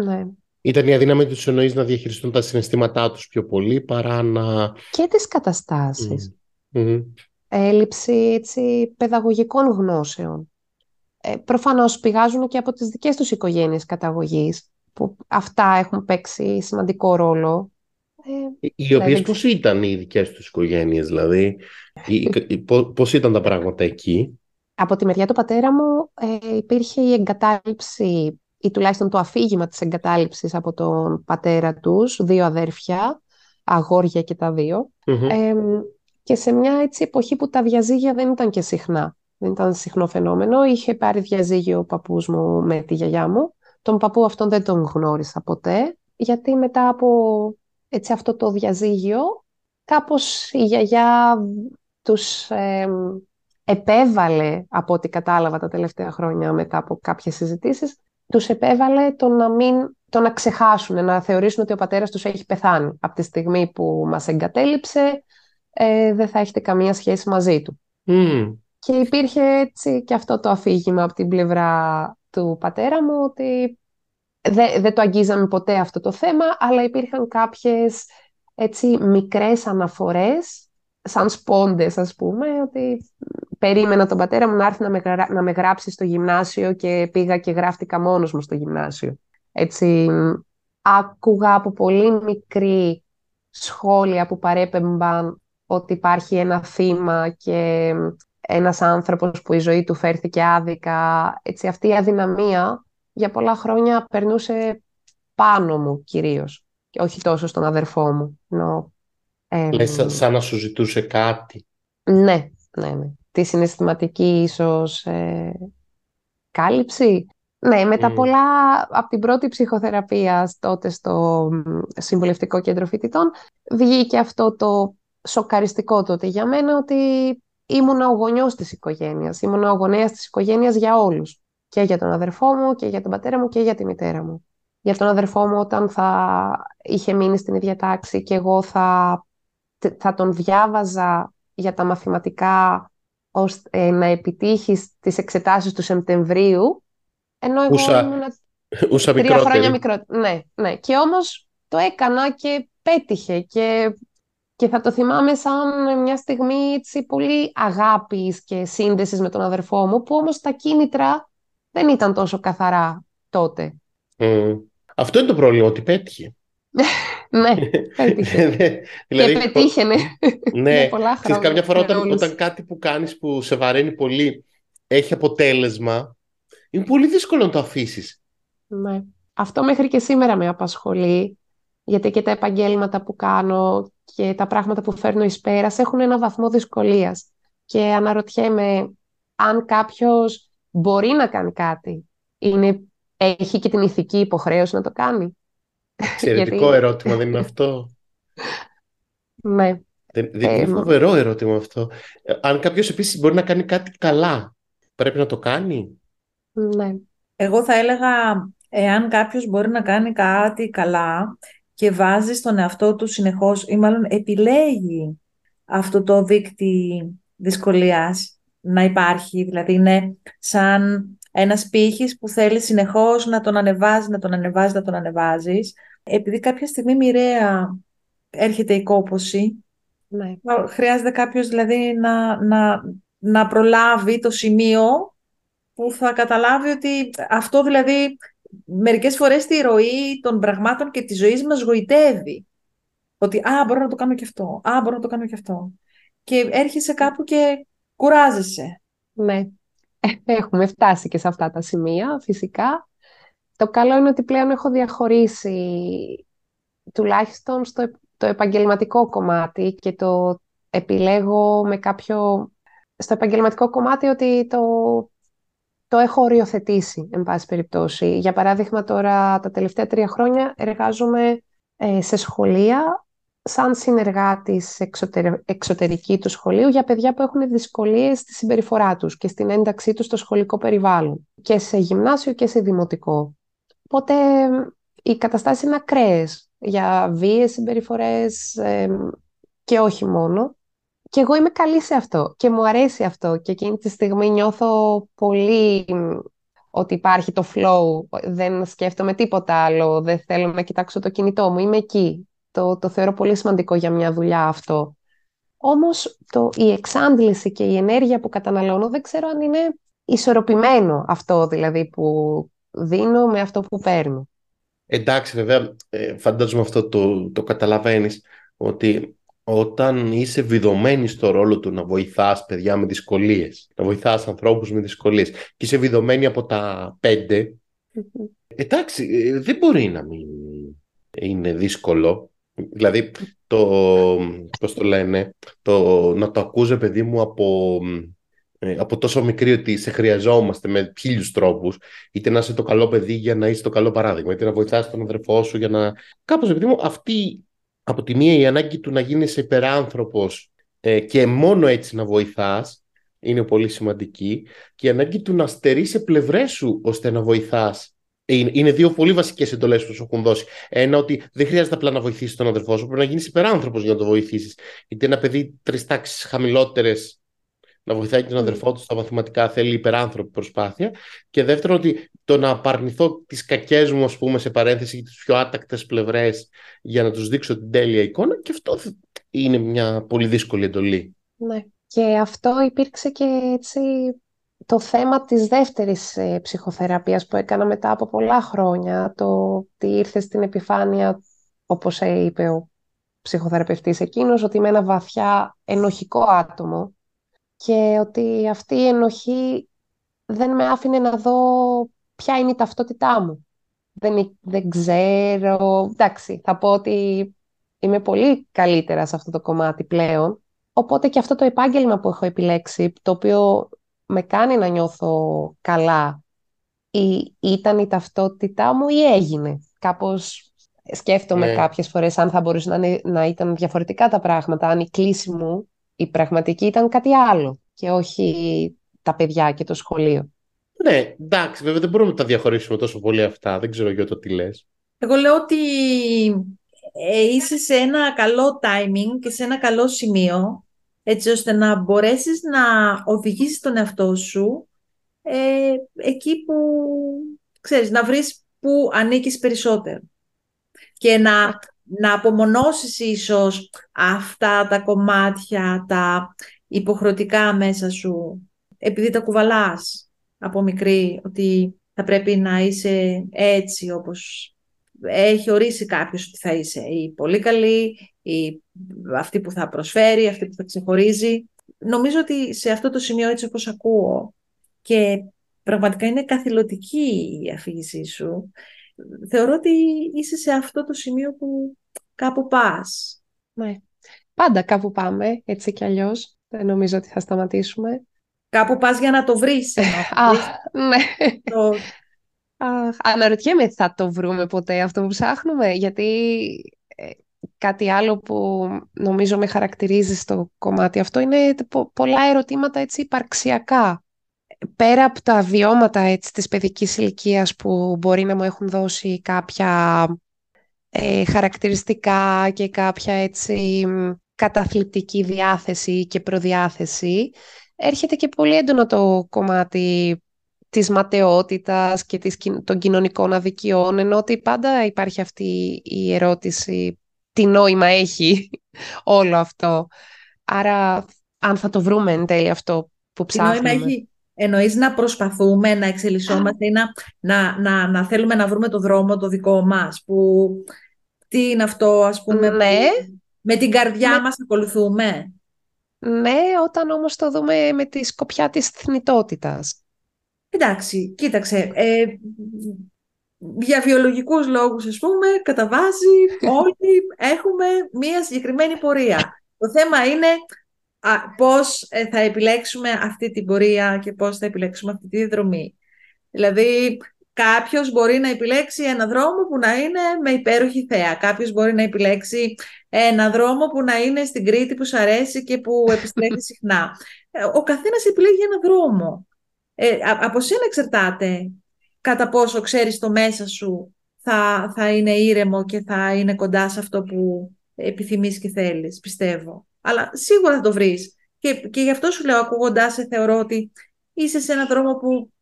Ναι. Ήταν η αδύναμη τους εννοείς να διαχειριστούν τα συναισθήματά τους πιο πολύ, παρά να... Και τις καταστάσεις. Έλλειψη έτσι, παιδαγωγικών γνώσεων. Προφανώς πηγάζουν και από τις δικές τους οικογένειες καταγωγής, που αυτά έχουν παίξει σημαντικό ρόλο. Οι οποίες πώς ήταν οι δικές τους οικογένειες, δηλαδή, πώς ήταν τα πράγματα εκεί? Από τη μεριά του πατέρα μου υπήρχε η εγκατάλειψη, ή τουλάχιστον το αφήγημα της εγκατάλειψης από τον πατέρα τους, δύο αδέρφια, αγόρια και τα δύο, και σε μια έτσι, εποχή που τα διαζύγια δεν ήταν και συχνά, δεν ήταν συχνό φαινόμενο. Είχε πάρει διαζύγιο ο παππούς μου με τη γιαγιά μου. Τον παππού αυτόν δεν τον γνώρισα ποτέ, γιατί μετά από έτσι, αυτό το διαζύγιο, κάπως η γιαγιά τους... επέβαλε, από ό,τι κατάλαβα τα τελευταία χρόνια μετά από κάποιες συζητήσεις, τους επέβαλε το να ξεχάσουν, να θεωρήσουν ότι ο πατέρας τους έχει πεθάνει. Από τη στιγμή που μας εγκατέλειψε, δεν θα έχετε καμία σχέση μαζί του. Και υπήρχε έτσι και αυτό το αφήγημα από την πλευρά του πατέρα μου, ότι δεν το αγγίζαμε ποτέ αυτό το θέμα, αλλά υπήρχαν κάποιες έτσι, μικρές αναφορές, σαν σπόντες, ας πούμε, ότι περίμενα τον πατέρα μου να έρθει να με γράψει στο γυμνάσιο και πήγα και γράφτηκα μόνος μου στο γυμνάσιο. Έτσι, άκουγα από πολύ μικρή σχόλια που παρέπεμπαν ότι υπάρχει ένα θύμα και ένας άνθρωπος που η ζωή του φέρθηκε άδικα. Έτσι, αυτή η αδυναμία για πολλά χρόνια περνούσε πάνω μου κυρίως και όχι τόσο στον αδερφό μου. Λες σαν να σου ζητούσε κάτι. Ναι. Τη συναισθηματική ίσως κάλυψη. Ναι, με τα πολλά από την πρώτη ψυχοθεραπεία τότε στο Συμβουλευτικό Κέντρο Φοιτητών βγήκε αυτό το σοκαριστικό τότε για μένα, ότι ήμουνα ο γονιός της οικογένειας, ήμουνα ο γονέας της οικογένειας για όλους. Και για τον αδερφό μου και για τον πατέρα μου και για τη μητέρα μου. Για τον αδερφό μου όταν θα είχε μείνει στην ίδια τάξη και εγώ θα τον διάβαζα για τα μαθηματικά ώστε να επιτύχει τις εξετάσεις του Σεπτεμβρίου, ενώ εγώ ήμουν 3 χρόνια μικρότερη. Ναι. Και όμως το έκανα και πέτυχε και θα το θυμάμαι σαν μια στιγμή έτσι, πολύ αγάπης και σύνδεσης με τον αδερφό μου, που όμως τα κίνητρα δεν ήταν τόσο καθαρά τότε. Αυτό είναι το πρόβλημα, ότι πέτυχε. Ναι, πέτυχε. Δηλαδή, και πετύχαινε. Ναι, πολλά χρόνια. Καμιά φορά όταν κάτι που κάνεις που σε βαραίνει πολύ έχει αποτέλεσμα, είναι πολύ δύσκολο να το αφήσεις. Ναι. Αυτό μέχρι και σήμερα με απασχολεί, γιατί και τα επαγγέλματα που κάνω και τα πράγματα που φέρνω εις πέρας έχουν ένα βαθμό δυσκολίας. Και αναρωτιέμαι αν κάποιος μπορεί να κάνει κάτι, έχει και την ηθική υποχρέωση να το κάνει. Εξαιρετικό ερώτημα, δεν είναι αυτό? Ναι. Είναι φοβερό ερώτημα αυτό. Αν κάποιος επίσης μπορεί να κάνει κάτι καλά, πρέπει να το κάνει. Ναι. Εγώ θα έλεγα, εάν κάποιος μπορεί να κάνει κάτι καλά και βάζει στον εαυτό του συνεχώς, ή μάλλον επιλέγει αυτό το δείκτη δυσκολίας να υπάρχει, δηλαδή είναι σαν ένας πύχης που θέλει συνεχώς να τον ανεβάζει, να τον ανεβάζεις. Επειδή κάποια στιγμή μοιραία έρχεται η κόπωση, ναι, χρειάζεται κάποιος δηλαδή να προλάβει το σημείο που θα καταλάβει ότι αυτό δηλαδή μερικές φορές τη ροή των πραγμάτων και της ζωής μας γοητεύει. Ότι μπορώ να το κάνω και αυτό, Και έρχεσαι κάπου και κουράζεσαι. Ναι. Έχουμε φτάσει και σε αυτά τα σημεία, φυσικά. Το καλό είναι ότι πλέον έχω διαχωρίσει, τουλάχιστον στο το επαγγελματικό κομμάτι, και το επιλέγω με κάποιο... Στο επαγγελματικό κομμάτι ότι το έχω οριοθετήσει, εν πάση περιπτώσει. Για παράδειγμα, τώρα τα τελευταία 3 χρόνια εργάζομαι σε σχολεία σαν συνεργάτης εξωτερική του σχολείου για παιδιά που έχουν δυσκολίες στη συμπεριφορά τους και στην ένταξή τους στο σχολικό περιβάλλον. Και σε γυμνάσιο και σε δημοτικό. Οπότε οι καταστάσεις είναι ακραίες για βίες συμπεριφορές και όχι μόνο. Και εγώ είμαι καλή σε αυτό και μου αρέσει αυτό. Και εκείνη τη στιγμή νιώθω πολύ ότι υπάρχει το flow. Δεν σκέφτομαι τίποτα άλλο. Δεν θέλω να κοιτάξω το κινητό μου. Είμαι εκεί. Το θεωρώ πολύ σημαντικό για μια δουλειά αυτό. Όμως η εξάντληση και η ενέργεια που καταναλώνω δεν ξέρω αν είναι ισορροπημένο αυτό δηλαδή που δίνω με αυτό που παίρνω. Εντάξει, βέβαια, φαντάζομαι αυτό το καταλαβαίνεις, ότι όταν είσαι βιδωμένη στο ρόλο του να βοηθάς παιδιά με δυσκολίες, να βοηθάς ανθρώπους με δυσκολίες και είσαι βιδωμένη από τα 5, εντάξει, δεν μπορεί να μην είναι δύσκολο. Δηλαδή, πώς το λένε, να το ακούζε παιδί μου από τόσο μικρή ότι σε χρειαζόμαστε με 1000 τρόπους, είτε να είσαι το καλό παιδί για να είσαι το καλό παράδειγμα, είτε να βοηθάς τον αδερφό σου για να... Κάπως, παιδί μου, αυτή από τη μία η ανάγκη του να γίνεις υπεράνθρωπος και μόνο έτσι να βοηθάς είναι πολύ σημαντική, και η ανάγκη του να στερείς σε πλευρές σου ώστε να βοηθάς. Είναι 2 πολύ βασικές εντολές που σου έχουν δώσει. Ένα, ότι δεν χρειάζεται απλά να βοηθήσεις τον αδερφό σου, πρέπει να γίνεις υπεράνθρωπος για να το βοηθήσεις. Είτε ένα παιδί 3 τάξεις χαμηλότερες να βοηθάει τον αδερφό του στα μαθηματικά θέλει υπεράνθρωπη προσπάθεια. Και δεύτερον, ότι το να απαρνηθώ τις κακές μου, ας πούμε, σε παρένθεση, τις πιο άτακτες πλευρές για να τους δείξω την τέλεια εικόνα, και αυτό είναι μια πολύ δύσκολη εντολή. Ναι. Και αυτό υπήρξε και έτσι. Το θέμα της δεύτερης ψυχοθεραπείας που έκανα μετά από πολλά χρόνια, το ότι ήρθε στην επιφάνεια, όπως είπε ο ψυχοθεραπευτής εκείνος, ότι είμαι ένα βαθιά ενοχικό άτομο και ότι αυτή η ενοχή δεν με άφηνε να δω ποια είναι η ταυτότητά μου. Δεν ξέρω, εντάξει, θα πω ότι είμαι πολύ καλύτερα σε αυτό το κομμάτι πλέον, οπότε και αυτό το επάγγελμα που έχω επιλέξει, το οποίο... με κάνει να νιώθω καλά, ή ήταν η ταυτότητά μου ή έγινε. Κάπως σκέφτομαι κάποιες φορές αν θα μπορούσε να ήταν διαφορετικά τα πράγματα, αν η κλίση μου, η πραγματική, ήταν κάτι άλλο και όχι τα παιδιά και το σχολείο. Ναι, εντάξει, βέβαια δεν μπορούμε να τα διαχωρίσουμε τόσο πολύ αυτά. Δεν ξέρω, Γιώτα, τι λες. Εγώ λέω ότι είσαι σε ένα καλό timing και σε ένα καλό σημείο, έτσι ώστε να μπορέσεις να οδηγήσεις τον εαυτό σου εκεί που, ξέρεις, να βρεις που ανήκεις περισσότερο. Και να απομονώσεις ίσως αυτά τα κομμάτια, τα υποχρεωτικά μέσα σου, επειδή τα κουβαλάς από μικρή, ότι θα πρέπει να είσαι έτσι όπως έχει ορίσει κάποιος ότι θα είσαι, ή πολύ καλή, ή αυτή που θα προσφέρει, αυτή που θα ξεχωρίζει. Νομίζω ότι σε αυτό το σημείο, έτσι όπως ακούω, και πραγματικά είναι καθηλωτική η αφήγησή σου, θεωρώ ότι είσαι σε αυτό το σημείο που κάπου πας. Ναι. Πάντα κάπου πάμε, έτσι κι αλλιώς. Δεν νομίζω ότι θα σταματήσουμε. Κάπου πας για να το βρεις. Ναι. Αναρωτιέμαι, θα το βρούμε ποτέ αυτό που ψάχνουμε, γιατί... κάτι άλλο που νομίζω με χαρακτηρίζει στο κομμάτι αυτό είναι πολλά ερωτήματα έτσι υπαρξιακά. Πέρα από τα βιώματα έτσι, της παιδικής ηλικίας που μπορεί να μου έχουν δώσει κάποια χαρακτηριστικά και κάποια έτσι καταθλιπτική διάθεση και προδιάθεση, έρχεται και πολύ έντονα το κομμάτι της ματαιότητας και των κοινωνικών αδικιών, ενώ ότι πάντα υπάρχει αυτή η ερώτηση τι νόημα έχει όλο αυτό. Άρα αν θα το βρούμε εν τέλει αυτό που ψάχνουμε. Τι νόημα έχει, εννοείς να προσπαθούμε, να εξελισσόμαστε ή να θέλουμε να βρούμε το δρόμο το δικό μας, που τι είναι αυτό ας πούμε, με την καρδιά μας ακολουθούμε. Ναι, όταν όμως το δούμε με τη σκοπιά της θνητότητας. Εντάξει, κοίταξε, για βιολογικούς λόγους, ας πούμε, κατά βάση όλοι έχουμε μία συγκεκριμένη πορεία. Το θέμα είναι πώς θα επιλέξουμε αυτή την πορεία και πώς θα επιλέξουμε αυτή τη δρομή. Δηλαδή, κάποιος μπορεί να επιλέξει ένα δρόμο που να είναι με υπέροχη θέα. Κάποιος μπορεί να επιλέξει ένα δρόμο που να είναι στην Κρήτη που σου αρέσει και που επιστρέφει συχνά. Ο καθένας επιλέγει ένα δρόμο. Από σένα εξαρτάται κατά πόσο ξέρεις το μέσα σου θα είναι ήρεμο και θα είναι κοντά σε αυτό που επιθυμείς και θέλεις, πιστεύω. Αλλά σίγουρα θα το βρεις. Και γι' αυτό σου λέω, ακούγοντάς σε, θεωρώ ότι είσαι σε έναν δρόμο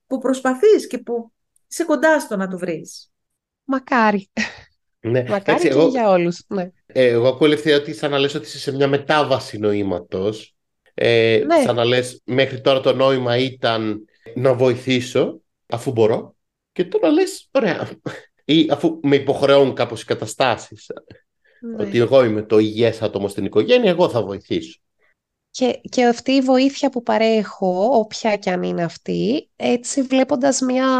που προσπαθείς και που είσαι κοντά στο να το βρεις. Μακάρι. Ναι. Μακάρι έτσι, και για όλους. Ναι. Εγώ ακούω, Ελευθερία, ότι σαν να λες ότι είσαι σε μια μετάβαση νοήματος. Ναι. Σαν να λες, μέχρι τώρα το νόημα ήταν να βοηθήσω, αφού μπορώ, και τώρα λες, ωραία, ή αφού με υποχρεώνουν κάπως οι καταστάσεις, ναι, ότι εγώ είμαι το υγιές άτομο στην οικογένεια, εγώ θα βοηθήσω. Και αυτή η βοήθεια που παρέχω, όποια κι αν είναι αυτή, έτσι βλέποντας μια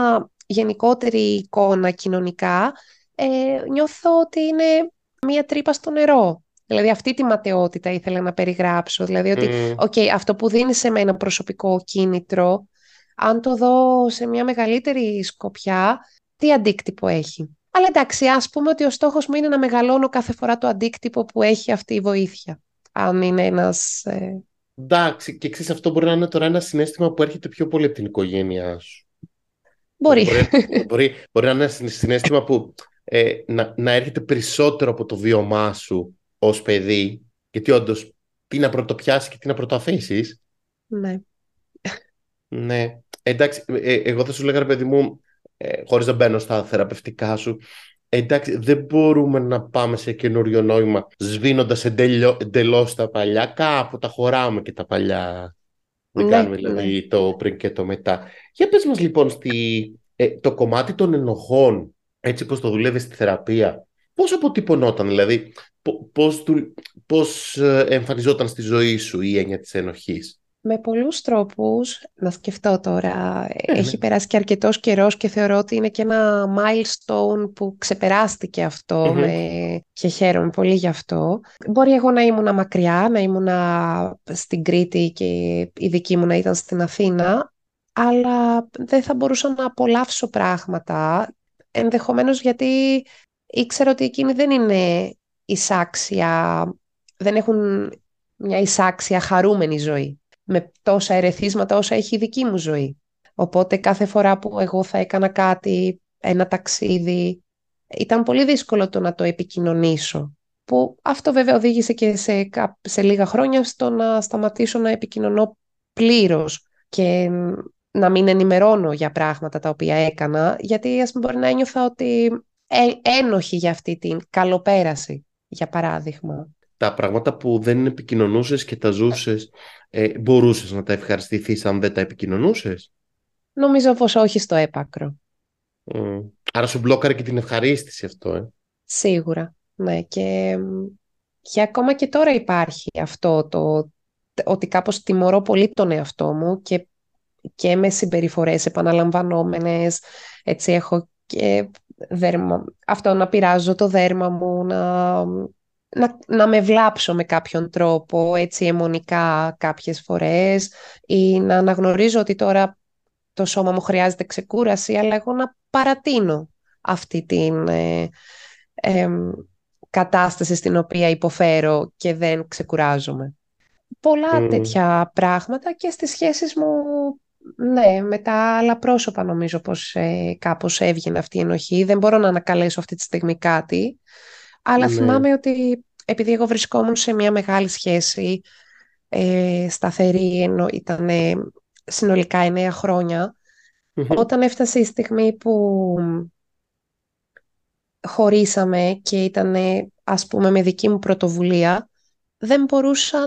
γενικότερη εικόνα κοινωνικά, νιώθω ότι είναι μια τρύπα στο νερό. Δηλαδή αυτή τη ματαιότητα ήθελα να περιγράψω. Δηλαδή ότι αυτό που δίνει σε μένα προσωπικό κίνητρο, αν το δω σε μια μεγαλύτερη σκοπιά, τι αντίκτυπο έχει. Αλλά εντάξει, ας πούμε ότι ο στόχος μου είναι να μεγαλώνω κάθε φορά το αντίκτυπο που έχει αυτή η βοήθεια. Αν είναι ένας... Εντάξει, και ξέρεις, αυτό μπορεί να είναι τώρα ένα συναίσθημα που έρχεται πιο πολύ από την οικογένειά σου. Μπορεί να είναι ένα συναίσθημα που να έρχεται περισσότερο από το βίωμά σου ως παιδί, γιατί όντως τι να πρωτοπιάσεις και τι να πρωτοαφήσεις. Ναι. Ναι, εντάξει, εγώ θα σου λέγα, ρε παιδί μου, χωρίς να μπαίνω στα θεραπευτικά σου, εντάξει, δεν μπορούμε να πάμε σε καινούριο νόημα σβήνοντας εντελώς τα παλιά, κάπου τα χωράμε και τα παλιά, δεν κάνουμε δηλαδή το πριν και το μετά. Για πες μας λοιπόν το κομμάτι των ενοχών, έτσι πως το δουλεύεις στη θεραπεία, πώς αποτυπωνόταν, δηλαδή πώς εμφανιζόταν στη ζωή σου η έννοια της ενοχής? Με πολλούς τρόπους, να σκεφτώ τώρα, έχει περάσει και αρκετός καιρός και θεωρώ ότι είναι και ένα milestone που ξεπεράστηκε αυτό και χαίρομαι πολύ γι' αυτό. Μπορεί εγώ να ήμουνα μακριά, να ήμουνα στην Κρήτη και η δική μου να ήταν στην Αθήνα, αλλά δεν θα μπορούσα να απολαύσω πράγματα, ενδεχομένως γιατί ήξερα ότι εκείνοι δεν είναι εισάξια, δεν έχουν μια εισάξια χαρούμενη ζωή, με τόσα ερεθίσματα όσα έχει η δική μου ζωή. Οπότε κάθε φορά που εγώ θα έκανα κάτι, ένα ταξίδι, ήταν πολύ δύσκολο το να το επικοινωνήσω. Που αυτό βέβαια οδήγησε και σε λίγα χρόνια στο να σταματήσω να επικοινωνώ πλήρως και να μην ενημερώνω για πράγματα τα οποία έκανα, γιατί ας μπορεί να ένιωθα ότι ένοχη για αυτή την καλοπέραση, για παράδειγμα. Τα πράγματα που δεν επικοινωνούσες και τα ζούσες, μπορούσες να τα ευχαριστηθείς αν δεν τα επικοινωνούσες? Νομίζω πως όχι στο έπακρο. Άρα σου μπλόκαρε και την ευχαρίστηση αυτό, Σίγουρα, ναι. Και ακόμα και τώρα υπάρχει αυτό, ότι κάπως τιμωρώ πολύ τον εαυτό μου και με συμπεριφορές επαναλαμβανόμενες, έτσι έχω και δέρμα. Αυτό, να πειράζω το δέρμα μου, να με βλάψω με κάποιον τρόπο, έτσι αιμονικά κάποιες φορές, ή να αναγνωρίζω ότι τώρα το σώμα μου χρειάζεται ξεκούραση, αλλά εγώ να παρατείνω αυτή την κατάσταση στην οποία υποφέρω και δεν ξεκουράζομαι. Πολλά τέτοια πράγματα και στις σχέσεις μου, ναι, με τα άλλα πρόσωπα νομίζω πως κάπως έβγαινε αυτή η ενοχή. Δεν μπορώ να ανακαλέσω αυτή τη στιγμή κάτι, αλλά θυμάμαι ότι επειδή εγώ βρισκόμουν σε μια μεγάλη σχέση, σταθερή, ενώ ήταν συνολικά 9 χρόνια, όταν έφτασε η στιγμή που χωρίσαμε και ήταν, ας πούμε, με δική μου πρωτοβουλία, δεν μπορούσα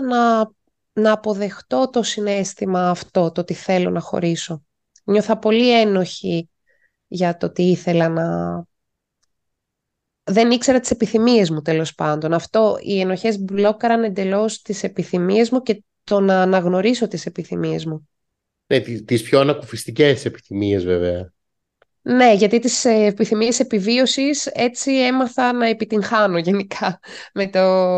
να αποδεχτώ το συναίσθημα αυτό, το ότι θέλω να χωρίσω. Νιώθα πολύ ένοχη για το ότι ήθελα να... Δεν ήξερα τις επιθυμίες μου, τέλος πάντων. Αυτό, οι ενοχές μπλόκαραν εντελώς τις επιθυμίες μου και το να αναγνωρίσω τις επιθυμίες μου. Ναι, τις πιο ανακουφιστικές επιθυμίες βέβαια. Ναι, γιατί τις επιθυμίες επιβίωσης έτσι έμαθα να επιτυγχάνω γενικά με το...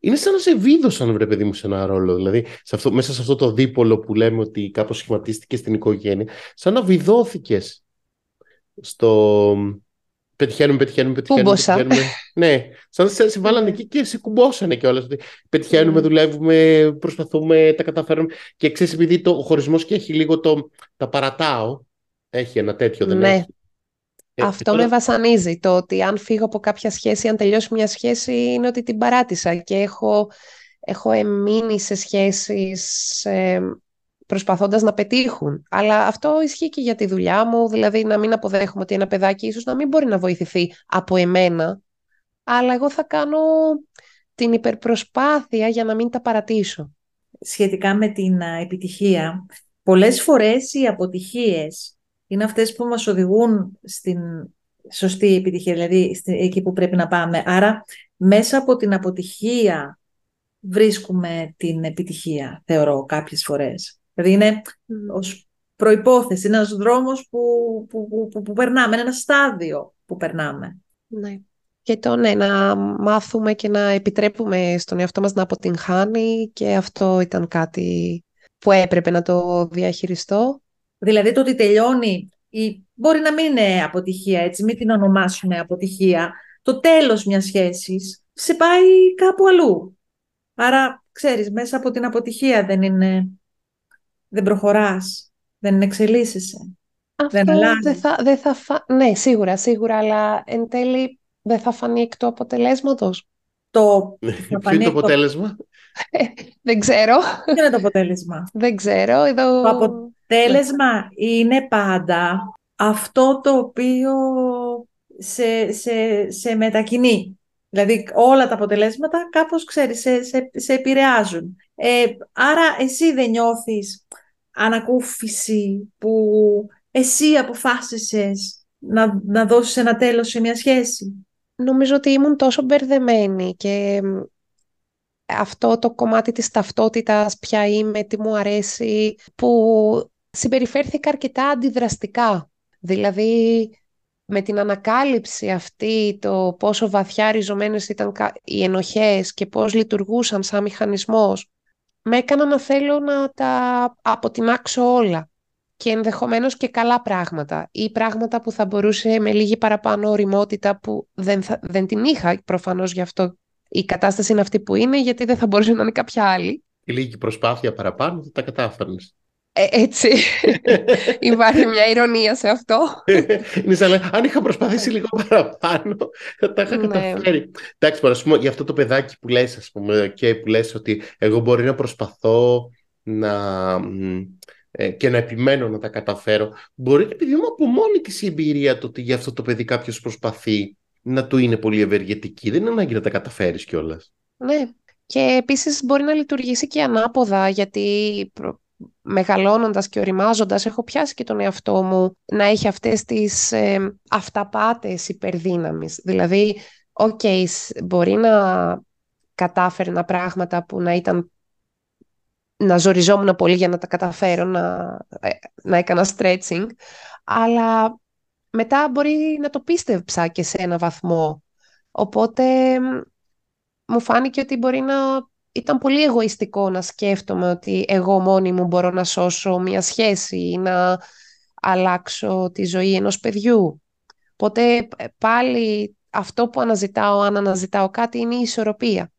Είναι σαν να σε βίδωσαν, βρε παιδί μου, σε ένα ρόλο. Δηλαδή, μέσα σε αυτό το δίπολο που λέμε ότι κάπως σχηματίστηκε στην οικογένεια, σαν να βιδώθηκες στο... Πετυχαίνουμε. Ναι, σαν να σε βάλανε εκεί και σε κουμπώσανε κιόλας. Πετυχαίνουμε, δουλεύουμε, προσπαθούμε, τα καταφέρουμε. Και ξέρεις, επειδή το χωρισμό και έχει λίγο το. Τα παρατάω. Έχει ένα τέτοιο, δεν έχει. Αυτό τώρα... με βασανίζει. Το ότι αν φύγω από κάποια σχέση, αν τελειώσω μια σχέση, είναι ότι την παράτησα. Και έχω εμείνει σε σχέσεις προσπαθώντας να πετύχουν. Αλλά αυτό ισχύει και για τη δουλειά μου, δηλαδή να μην αποδέχομαι ότι ένα παιδάκι ίσως να μην μπορεί να βοηθηθεί από εμένα, αλλά εγώ θα κάνω την υπερπροσπάθεια για να μην τα παρατήσω. Σχετικά με την επιτυχία, πολλές φορές οι αποτυχίες είναι αυτές που μας οδηγούν στην σωστή επιτυχία, δηλαδή εκεί που πρέπει να πάμε. Άρα μέσα από την αποτυχία βρίσκουμε την επιτυχία, θεωρώ, κάποιες φορές. Δηλαδή είναι ως προϋπόθεση, είναι ένας δρόμος που περνάμε, είναι ένα στάδιο που περνάμε. Ναι. Και το να μάθουμε και να επιτρέπουμε στον εαυτό μας να αποτυγχάνει, και αυτό ήταν κάτι που έπρεπε να το διαχειριστώ. Δηλαδή το ότι τελειώνει, μπορεί να μην είναι αποτυχία, έτσι, μην την ονομάσουμε αποτυχία, το τέλος μιας σχέσης σε πάει κάπου αλλού. Άρα, ξέρεις, μέσα από την αποτυχία δεν προχωράς, δεν εξελίσσεσαι. Αυτό δεν αλλάζει. Ναι, σίγουρα, αλλά εν τέλει δεν θα φανεί εκ του αποτελέσματος. Ποιο είναι το αποτέλεσμα? Δεν ξέρω. Ποιο είναι το αποτέλεσμα? Δεν ξέρω. Το αποτέλεσμα είναι πάντα αυτό το οποίο σε μετακινεί. Δηλαδή όλα τα αποτελέσματα κάπως, ξέρεις, σε επηρεάζουν. Άρα εσύ δεν νιώθεις ανακούφιση που εσύ αποφάσισες να δώσεις ένα τέλος σε μια σχέση? Νομίζω ότι ήμουν τόσο μπερδεμένη και αυτό το κομμάτι της ταυτότητας, ποια είμαι, τι μου αρέσει, που συμπεριφέρθηκα αρκετά αντιδραστικά. Δηλαδή... με την ανακάλυψη αυτή, το πόσο βαθιά ριζωμένες ήταν οι ενοχές και πώς λειτουργούσαν σαν μηχανισμός, με έκανα να θέλω να τα αποτινάξω όλα. Και ενδεχομένως και καλά πράγματα ή πράγματα που θα μπορούσε με λίγη παραπάνω ωριμότητα, που δεν την είχα προφανώς, γι' αυτό η κατάσταση είναι αυτή που είναι, γιατί δεν θα μπορούσε να είναι κάποια άλλη. Η λίγη προσπάθεια παραπάνω θα τα κατάφερνες. Έτσι, υπάρχει μια ειρωνία σε αυτό. Είναι σαν να, αν είχα προσπαθήσει λίγο παραπάνω, θα τα είχα καταφέρει. Εντάξει, ας πούμε, για αυτό το παιδάκι που λες, ας πούμε, και που λες ότι εγώ μπορεί να προσπαθώ και να επιμένω να τα καταφέρω, μπορεί και επειδή είμαι από μόνη της η εμπειρία το ότι για αυτό το παιδί κάποιος προσπαθεί να του είναι πολύ ευεργετική. Δεν είναι ανάγκη να τα καταφέρεις κιόλας. Ναι, και επίσης μπορεί να λειτουργήσει και ανάποδα, γιατί... μεγαλώνοντας και οριμάζοντας, έχω πιάσει και τον εαυτό μου να έχει αυτές τις αυταπάτες υπερδύναμης. Δηλαδή, μπορεί να κατάφερνα πράγματα που να ζοριζόμουν πολύ για να τα καταφέρω, να έκανα stretching, αλλά μετά μπορεί να το πίστεψα και σε ένα βαθμό. Οπότε μου φάνηκε ότι μπορεί να... ήταν πολύ εγωιστικό να σκέφτομαι ότι εγώ μόνη μου μπορώ να σώσω μια σχέση ή να αλλάξω τη ζωή ενός παιδιού. Οπότε πάλι αυτό που αναζητάω, αν αναζητάω κάτι, είναι η ισορροπία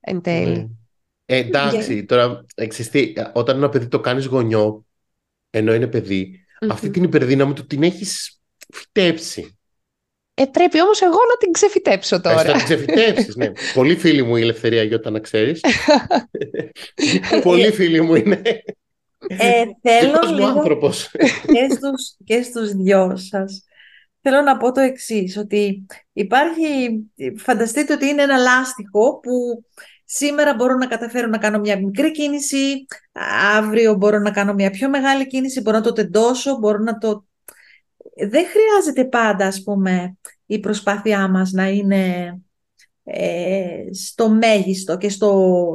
εν τέλει. Εντάξει, τώρα εξιστεί, όταν ένα παιδί το κάνεις γονιό, ενώ είναι παιδί, αυτή την υπερδύναμη του την έχεις φυτέψει. Πρέπει όμως εγώ να την ξεφυτέψω τώρα. Θα την ξεφυτέψεις, ναι. Πολύ φίλη μου η Ελευθερία Γιώτα, να ξέρεις. Πολύ φίλη μου είναι. Θέλω λίγο και στους δυο σας. Θέλω να πω το εξής, ότι υπάρχει, φανταστείτε ότι είναι ένα λάστιχο που σήμερα μπορώ να καταφέρω να κάνω μια μικρή κίνηση, αύριο μπορώ να κάνω μια πιο μεγάλη κίνηση, μπορώ να το τεντώσω, μπορώ να το... Δεν χρειάζεται πάντα, ας πούμε, η προσπάθειά μας να είναι στο μέγιστο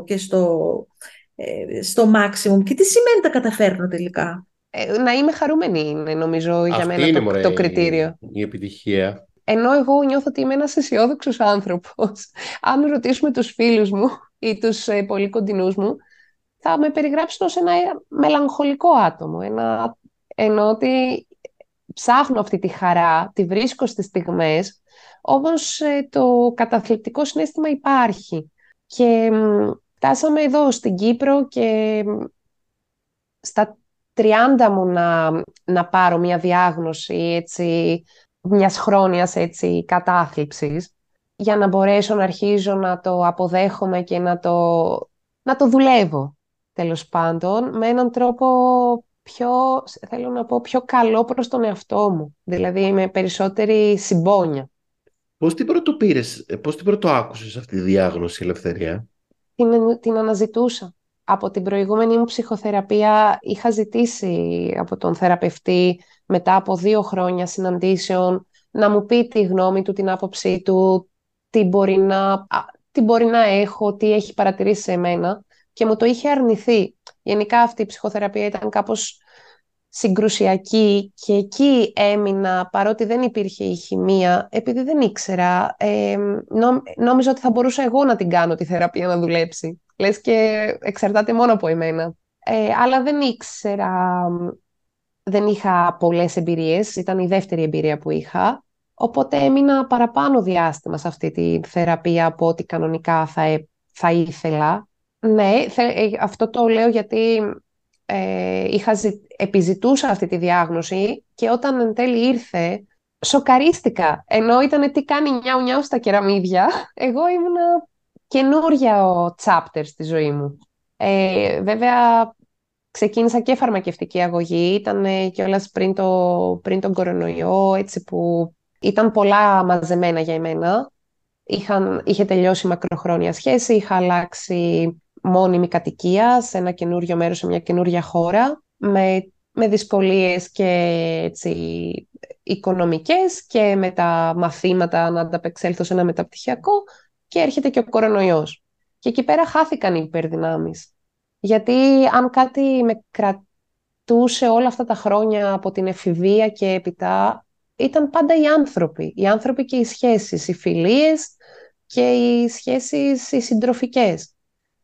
και στο maximum. Και τι σημαίνει τα καταφέρνω τελικά. Να είμαι χαρούμενη είναι, νομίζω, για μένα είναι, το κριτήριο. Η επιτυχία. Ενώ εγώ νιώθω ότι είμαι ένας αισιόδοξος άνθρωπος. Αν ρωτήσουμε τους φίλους μου ή τους πολύ κοντινούς μου, θα με περιγράψουν ως ένα μελαγχολικό άτομο. Ενώ ότι ψάχνω αυτή τη χαρά, τη βρίσκω στις στιγμές, όμως το καταθλιπτικό συναίσθημα υπάρχει. Και φτάσαμε εδώ στην Κύπρο και στα 30 μου να πάρω μια διάγνωση, έτσι, μιας χρόνιας, έτσι, κατάθλιψης, για να μπορέσω να αρχίζω να το αποδέχομαι και να το δουλεύω, τέλος πάντων, με έναν τρόπο πιο καλό προς τον εαυτό μου, δηλαδή με περισσότερη συμπόνια. Πώς την πρωτοπήρες, πώς την πρωτοάκουσες αυτή τη διάγνωση, Ελευθερία? Την αναζητούσα. Από την προηγούμενη μου ψυχοθεραπεία είχα ζητήσει από τον θεραπευτή, μετά από 2 χρόνια συναντήσεων, να μου πει τη γνώμη του, την άποψή του, τι μπορεί να έχω, τι έχει παρατηρήσει σε εμένα, και μου το είχε αρνηθεί. Γενικά αυτή η ψυχοθεραπεία ήταν κάπως συγκρουσιακή και εκεί έμεινα, παρότι δεν υπήρχε η χημεία, επειδή δεν ήξερα. Νόμιζα ότι θα μπορούσα εγώ να την κάνω τη θεραπεία να δουλέψει. Λες και εξαρτάται μόνο από εμένα. Αλλά δεν ήξερα, δεν είχα πολλές εμπειρίες, ήταν η δεύτερη εμπειρία που είχα, οπότε έμεινα παραπάνω διάστημα σε αυτή τη θεραπεία από ό,τι κανονικά θα ήθελα. Ναι, αυτό το λέω γιατί επιζητούσα αυτή τη διάγνωση και όταν εν τέλει ήρθε, σοκαρίστηκα. Ενώ ήταν τι κάνει νιάου-νιάου στα κεραμίδια, εγώ ήμουνα καινούρια chapter στη ζωή μου. Βέβαια, ξεκίνησα και φαρμακευτική αγωγή, ήταν κιόλας πριν τον κορονοϊό, έτσι, που ήταν πολλά μαζεμένα για εμένα. Είχε τελειώσει μακροχρόνια σχέση, είχα αλλάξει μόνιμη κατοικία σε ένα καινούριο μέρος, σε μια καινούρια χώρα, με δυσκολίες και, έτσι, οικονομικές και με τα μαθήματα να ανταπεξέλθω σε ένα μεταπτυχιακό, και έρχεται και ο κορονοϊός. Και εκεί πέρα χάθηκαν οι υπερδυνάμεις. Γιατί αν κάτι με κρατούσε όλα αυτά τα χρόνια από την εφηβεία και έπειτα, ήταν πάντα οι άνθρωποι. Οι άνθρωποι και οι σχέσεις, οι φιλίες και οι σχέσεις οι συντροφικές.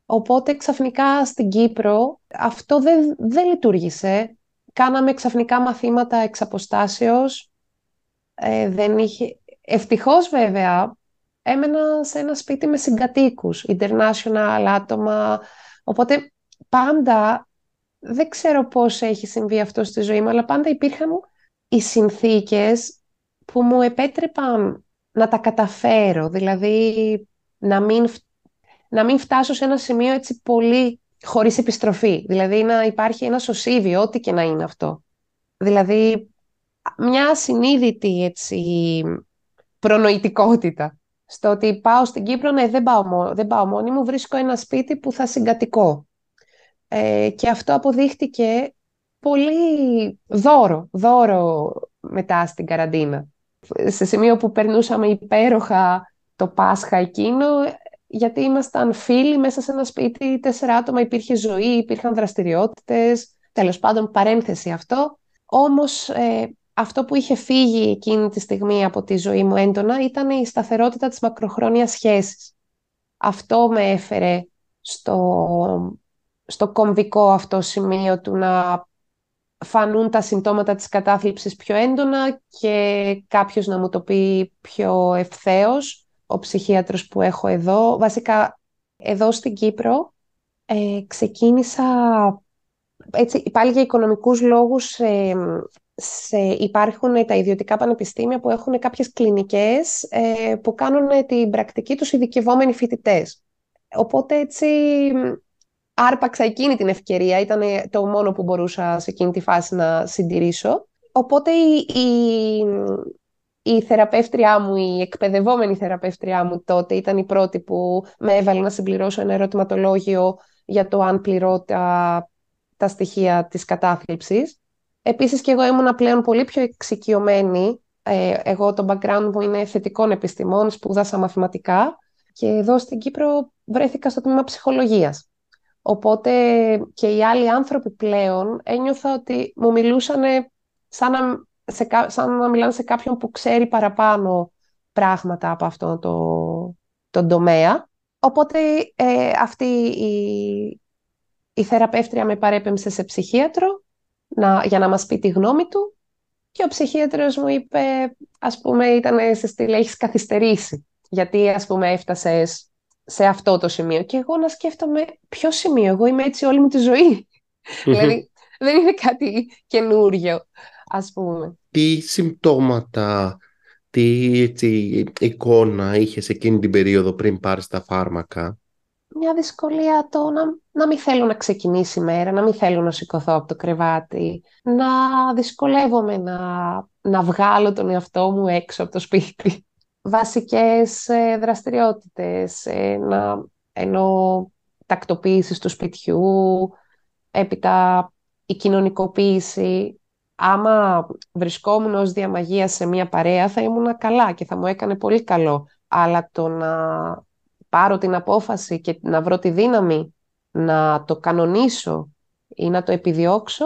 Οπότε ξαφνικά στην Κύπρο αυτό δεν λειτουργήσε. Κάναμε ξαφνικά μαθήματα εξ αποστάσεως. Ευτυχώς βέβαια έμενα σε ένα σπίτι με συγκατοίκους, international άτομα. Οπότε πάντα, δεν ξέρω πώς έχει συμβεί αυτό στη ζωή μου, αλλά πάντα υπήρχαν οι συνθήκες που μου επέτρεπαν να τα καταφέρω, δηλαδή να μην φτάσω σε ένα σημείο, έτσι, πολύ χωρίς επιστροφή, δηλαδή να υπάρχει ένα σωσίβιο, ό,τι και να είναι αυτό. Δηλαδή μια συνείδητη, έτσι, προνοητικότητα στο ότι πάω στην Κύπρο, ναι, δεν πάω μόνη μου, βρίσκω ένα σπίτι που θα συγκατοικώ. Και αυτό αποδείχτηκε πολύ δώρο μετά στην καραντίνα. Σε σημείο που περνούσαμε υπέροχα το Πάσχα εκείνο, γιατί ήμασταν φίλοι μέσα σε ένα σπίτι, 4 άτομα, υπήρχε ζωή, υπήρχαν δραστηριότητες, τέλος πάντων, παρένθεση αυτό. Όμως αυτό που είχε φύγει εκείνη τη στιγμή από τη ζωή μου έντονα ήταν η σταθερότητα της μακροχρόνιας σχέσης. Αυτό με έφερε στο κομβικό αυτό σημείο του να φανούν τα συμπτώματα της κατάθλιψης πιο έντονα και κάποιος να μου το πει πιο ευθέως, ο ψυχίατρος που έχω εδώ. Βασικά, εδώ στην Κύπρο ξεκίνησα, έτσι, πάλι για οικονομικούς λόγους, υπάρχουν τα ιδιωτικά πανεπιστήμια που έχουν κάποιες κλινικές που κάνουν την πρακτική τους ειδικευόμενοι φοιτητές. Οπότε έτσι άρπαξα εκείνη την ευκαιρία, ήταν το μόνο που μπορούσα σε εκείνη τη φάση να συντηρήσω. Οπότε η θεραπεύτριά μου, η εκπαιδευόμενη θεραπεύτριά μου τότε ήταν η πρώτη που με έβαλε να συμπληρώσω ένα ερωτηματολόγιο για το αν πληρώ τα στοιχεία της κατάθλιψης. Επίσης και εγώ ήμουνα πλέον πολύ πιο εξοικειωμένη. Εγώ το background μου είναι θετικών επιστημών, σπούδασα μαθηματικά και εδώ στην Κύπρο βρέθηκα στο τμήμα ψυχολογίας. Οπότε και οι άλλοι άνθρωποι πλέον ένιωθα ότι μου μιλούσαν σαν να μιλάνε σε κάποιον που ξέρει παραπάνω πράγματα από αυτό τον τομέα. Οπότε αυτή η θεραπεύτρια με παρέπεμψε σε ψυχίατρο για να μας πει τη γνώμη του και ο ψυχίατρος μου είπε, ας πούμε, ήταν σε στυλ, έχεις καθυστερήσει, γιατί ας πούμε έφτασες σε αυτό το σημείο. Και εγώ να σκέφτομαι ποιο σημείο, εγώ είμαι έτσι όλη μου τη ζωή. Δηλαδή δεν είναι κάτι καινούριο, ας πούμε. Τι συμπτώματα, τι έτσι, εικόνα είχες εκείνη την περίοδο πριν πάρεις τα φάρμακα? Μια δυσκολία το να μην θέλω να ξεκινήσει η μέρα, να μην θέλω να σηκωθώ από το κρεβάτι, να δυσκολεύομαι να βγάλω τον εαυτό μου έξω από το σπίτι. Βασικές δραστηριότητες, ενώ τακτοποίησης του σπιτιού, έπειτα η κοινωνικοποίηση. Άμα βρισκόμουν ως διαμαγεία σε μια παρέα θα ήμουν καλά και θα μου έκανε πολύ καλό, αλλά το να πάρω την απόφαση και να βρω τη δύναμη να το κανονίσω ή να το επιδιώξω,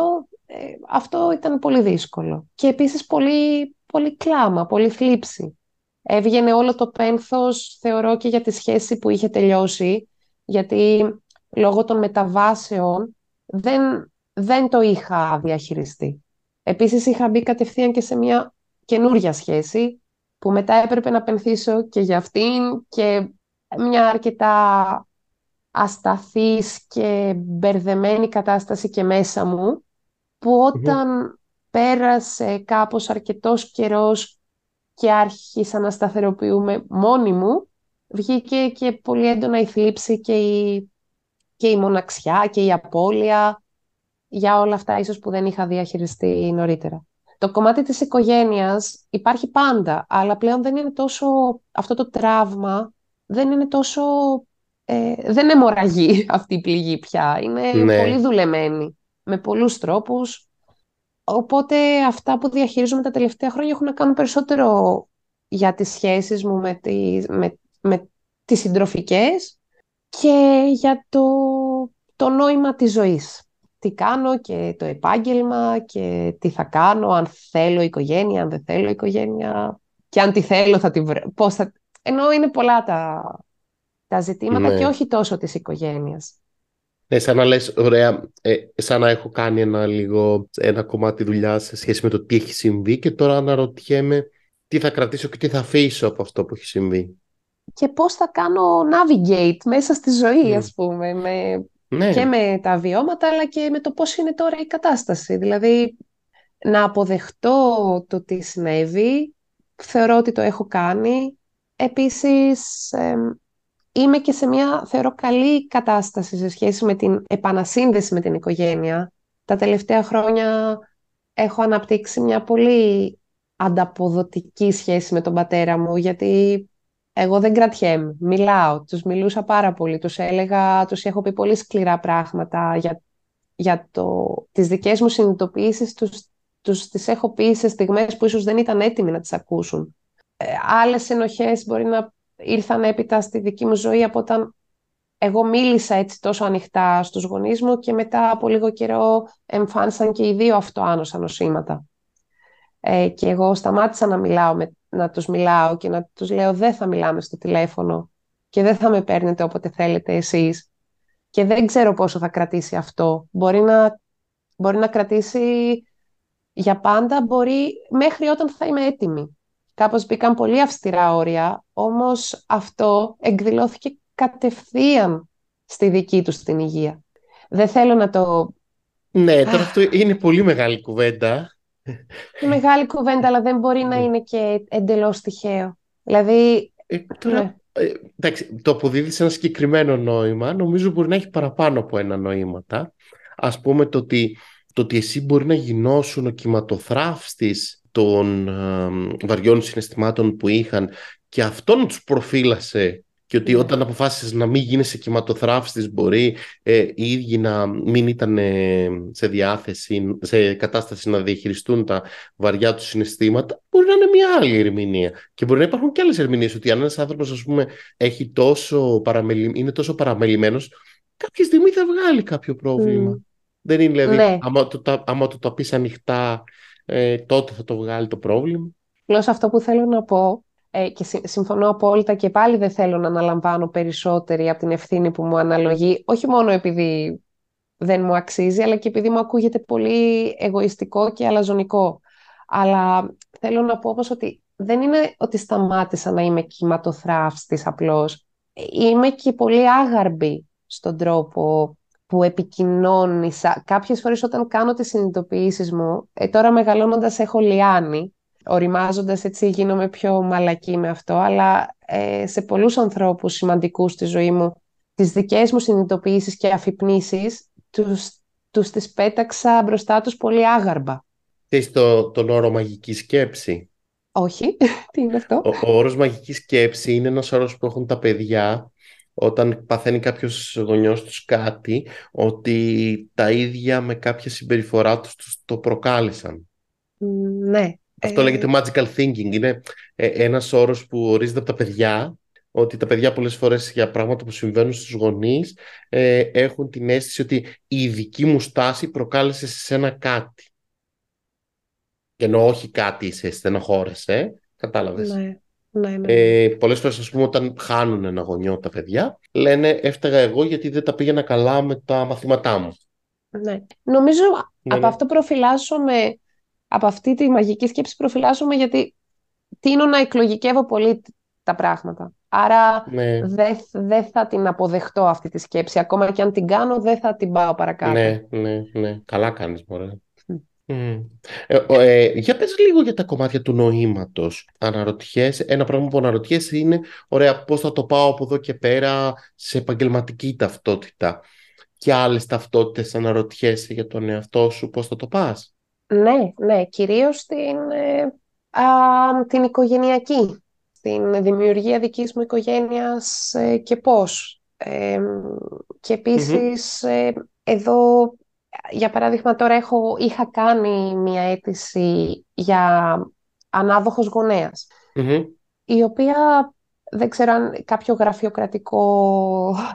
αυτό ήταν πολύ δύσκολο. Και επίσης πολύ, πολύ κλάμα, πολύ θλίψη. Έβγαινε όλο το πένθος, θεωρώ, και για τη σχέση που είχε τελειώσει, γιατί λόγω των μεταβάσεων δεν το είχα διαχειριστεί. Επίσης είχα μπει κατευθείαν και σε μια καινούρια σχέση που μετά έπρεπε να πενθήσω και για αυτήν, και μια αρκετά ασταθής και μπερδεμένη κατάσταση και μέσα μου, που όταν πέρασε κάπως αρκετός καιρός και άρχισα να σταθεροποιούμε μόνη μου, βγήκε και πολύ έντονα η θλίψη και η μοναξιά και η απώλεια για όλα αυτά ίσως που δεν είχα διαχειριστεί νωρίτερα. Το κομμάτι της οικογένειας υπάρχει πάντα, αλλά πλέον δεν είναι τόσο αυτό το τραύμα, δεν είναι τόσο, δεν αιμορραγεί αυτή η πληγή πια. Είναι πολύ δουλεμένη, με πολλούς τρόπους. Οπότε αυτά που διαχειρίζομαι τα τελευταία χρόνια έχουν να κάνουν περισσότερο για τις σχέσεις μου με τις συντροφικές και για το νόημα της ζωής. Τι κάνω και το επάγγελμα και τι θα κάνω, αν θέλω οικογένεια, αν δεν θέλω οικογένεια και αν τη θέλω θα τη βρω. Ενώ είναι πολλά τα ζητήματα και όχι τόσο της οικογένειας. Ναι, σαν να λες, ωραία, σαν να έχω κάνει ένα κομμάτι δουλειά σε σχέση με το τι έχει συμβεί και τώρα αναρωτιέμαι τι θα κρατήσω και τι θα αφήσω από αυτό που έχει συμβεί. Και πώς θα κάνω navigate μέσα στη ζωή, ας πούμε, και με τα βιώματα, αλλά και με το πώς είναι τώρα η κατάσταση. Δηλαδή, να αποδεχτώ το τι συνέβη, θεωρώ ότι το έχω κάνει. Επίσης, είμαι και σε μια, θεωρώ, καλή κατάσταση σε σχέση με την επανασύνδεση με την οικογένεια. Τα τελευταία χρόνια έχω αναπτύξει μια πολύ ανταποδοτική σχέση με τον πατέρα μου, γιατί εγώ δεν κρατιέμαι, μιλάω, τους μιλούσα πάρα πολύ, τους έχω πει πολύ σκληρά πράγματα για τις δικές μου συνειδητοποιήσεις, τις έχω πει σε στιγμές που ίσως δεν ήταν έτοιμοι να τις ακούσουν. Άλλες ενοχές μπορεί να ήρθαν έπειτα στη δική μου ζωή από όταν εγώ μίλησα έτσι τόσο ανοιχτά στους γονείς μου και μετά από λίγο καιρό εμφάνισαν και οι δύο αυτοάνωσα νοσήματα. Και εγώ σταμάτησα να τους μιλάω και να τους λέω δεν θα μιλάμε στο τηλέφωνο και δεν θα με παίρνετε όποτε θέλετε εσείς και δεν ξέρω πόσο θα κρατήσει αυτό. Μπορεί να Μπορεί να κρατήσει για πάντα, μπορεί μέχρι όταν θα είμαι έτοιμη. Κάπως μπήκαν πολύ αυστηρά όρια, όμως αυτό εκδηλώθηκε κατευθείαν στη δική τους την υγεία. Δεν θέλω να το... Ναι, τώρα αυτό είναι πολύ μεγάλη κουβέντα. Είναι μεγάλη κουβέντα, αλλά δεν μπορεί να είναι και εντελώς τυχαίο. Δηλαδή... Τώρα, ναι. Εντάξει, το αποδίδει σε ένα συγκεκριμένο νόημα, νομίζω μπορεί να έχει παραπάνω από ένα νόηματα. Ας πούμε το ότι εσύ μπορεί να γινώσουν ο κυματοθράφστης των βαριών συναισθημάτων που είχαν και αυτόν τους προφύλασε, και ότι όταν αποφάσισες να μην γίνεσαι κυματοθράφστης μπορεί οι ίδιοι να μην ήταν σε διάθεση, σε κατάσταση να διαχειριστούν τα βαριά τους συναισθήματα, μπορεί να είναι μια άλλη ερμηνεία. Και μπορεί να υπάρχουν και άλλες ερμηνείες, ότι αν ένας άνθρωπος, ας πούμε, έχει είναι τόσο παραμελημένος, κάποια στιγμή θα βγάλει κάποιο πρόβλημα. Δεν είναι, δηλαδή, ναι. άμα το πεις ανοιχτά, τότε θα το βγάλει το πρόβλημα. Πλώς αυτό που θέλω να πω, και συμφωνώ απόλυτα, και πάλι δεν θέλω να αναλαμβάνω περισσότερη από την ευθύνη που μου αναλογεί, όχι μόνο επειδή δεν μου αξίζει, αλλά και επειδή μου ακούγεται πολύ εγωιστικό και αλαζονικό. Αλλά θέλω να πω όμως ότι δεν είναι ότι σταμάτησα να είμαι κυματοθράφστης απλώς. Είμαι και πολύ άγαρμπη στον τρόπο που επικοινώνησα. Κάποιες φορές όταν κάνω τις συνειδητοποιήσεις μου, τώρα μεγαλώνοντας έχω λιάνει, οριμάζοντας έτσι γίνομαι πιο μαλακή με αυτό, αλλά σε πολλούς ανθρώπους σημαντικούς στη ζωή μου, τις δικές μου συνειδητοποιήσεις και αφυπνήσεις, τους τις πέταξα μπροστά τους πολύ άγαρμπα. Θες τον όρο μαγική σκέψη? Όχι, τι είναι αυτό? Ο όρος μαγική σκέψη είναι ένας όρος που έχουν τα παιδιά όταν παθαίνει κάποιος γονιός τους κάτι, ότι τα ίδια με κάποια συμπεριφορά τους το προκάλεσαν. Ναι. Αυτό λέγεται magical thinking. Είναι ένας όρος που ορίζεται από τα παιδιά, ότι τα παιδιά πολλές φορές για πράγματα που συμβαίνουν στους γονείς έχουν την αίσθηση ότι η δική μου στάση προκάλεσε σε σένα κάτι. Και ενώ όχι κάτι σε στενοχώρεσε, κατάλαβες. Ναι. Ναι. Πολλές φορές, ας πούμε, όταν χάνουν ένα γονιό τα παιδιά, λένε έφταγα εγώ γιατί δεν τα πήγαινα καλά με τα μαθήματά μου. Ναι. Νομίζω από αυτό προφυλάσσομαι, από αυτή τη μαγική σκέψη προφυλάσσομαι, γιατί τείνω να εκλογικεύω πολύ τα πράγματα. Άρα δεν θα την αποδεχτώ αυτή τη σκέψη. Ακόμα και αν την κάνω, δεν θα την πάω παρακάτω. Ναι. Καλά κάνεις, μωρέ. Για πες λίγο για τα κομμάτια του νοήματος. Ένα πράγμα που αναρωτιέσαι είναι, ωραία, πώς θα το πάω από εδώ και πέρα σε επαγγελματική ταυτότητα? Και άλλες ταυτότητες αναρωτιέσαι για τον εαυτό σου, πώς θα το πας? Ναι, κυρίως την οικογενειακή, την δημιουργία δικής μου οικογένειας και πώς. Και επίσης εδώ... Για παράδειγμα, τώρα είχα κάνει μια αίτηση για ανάδοχος γονέας, η οποία δεν ξέρω αν κάποιο γραφειοκρατικό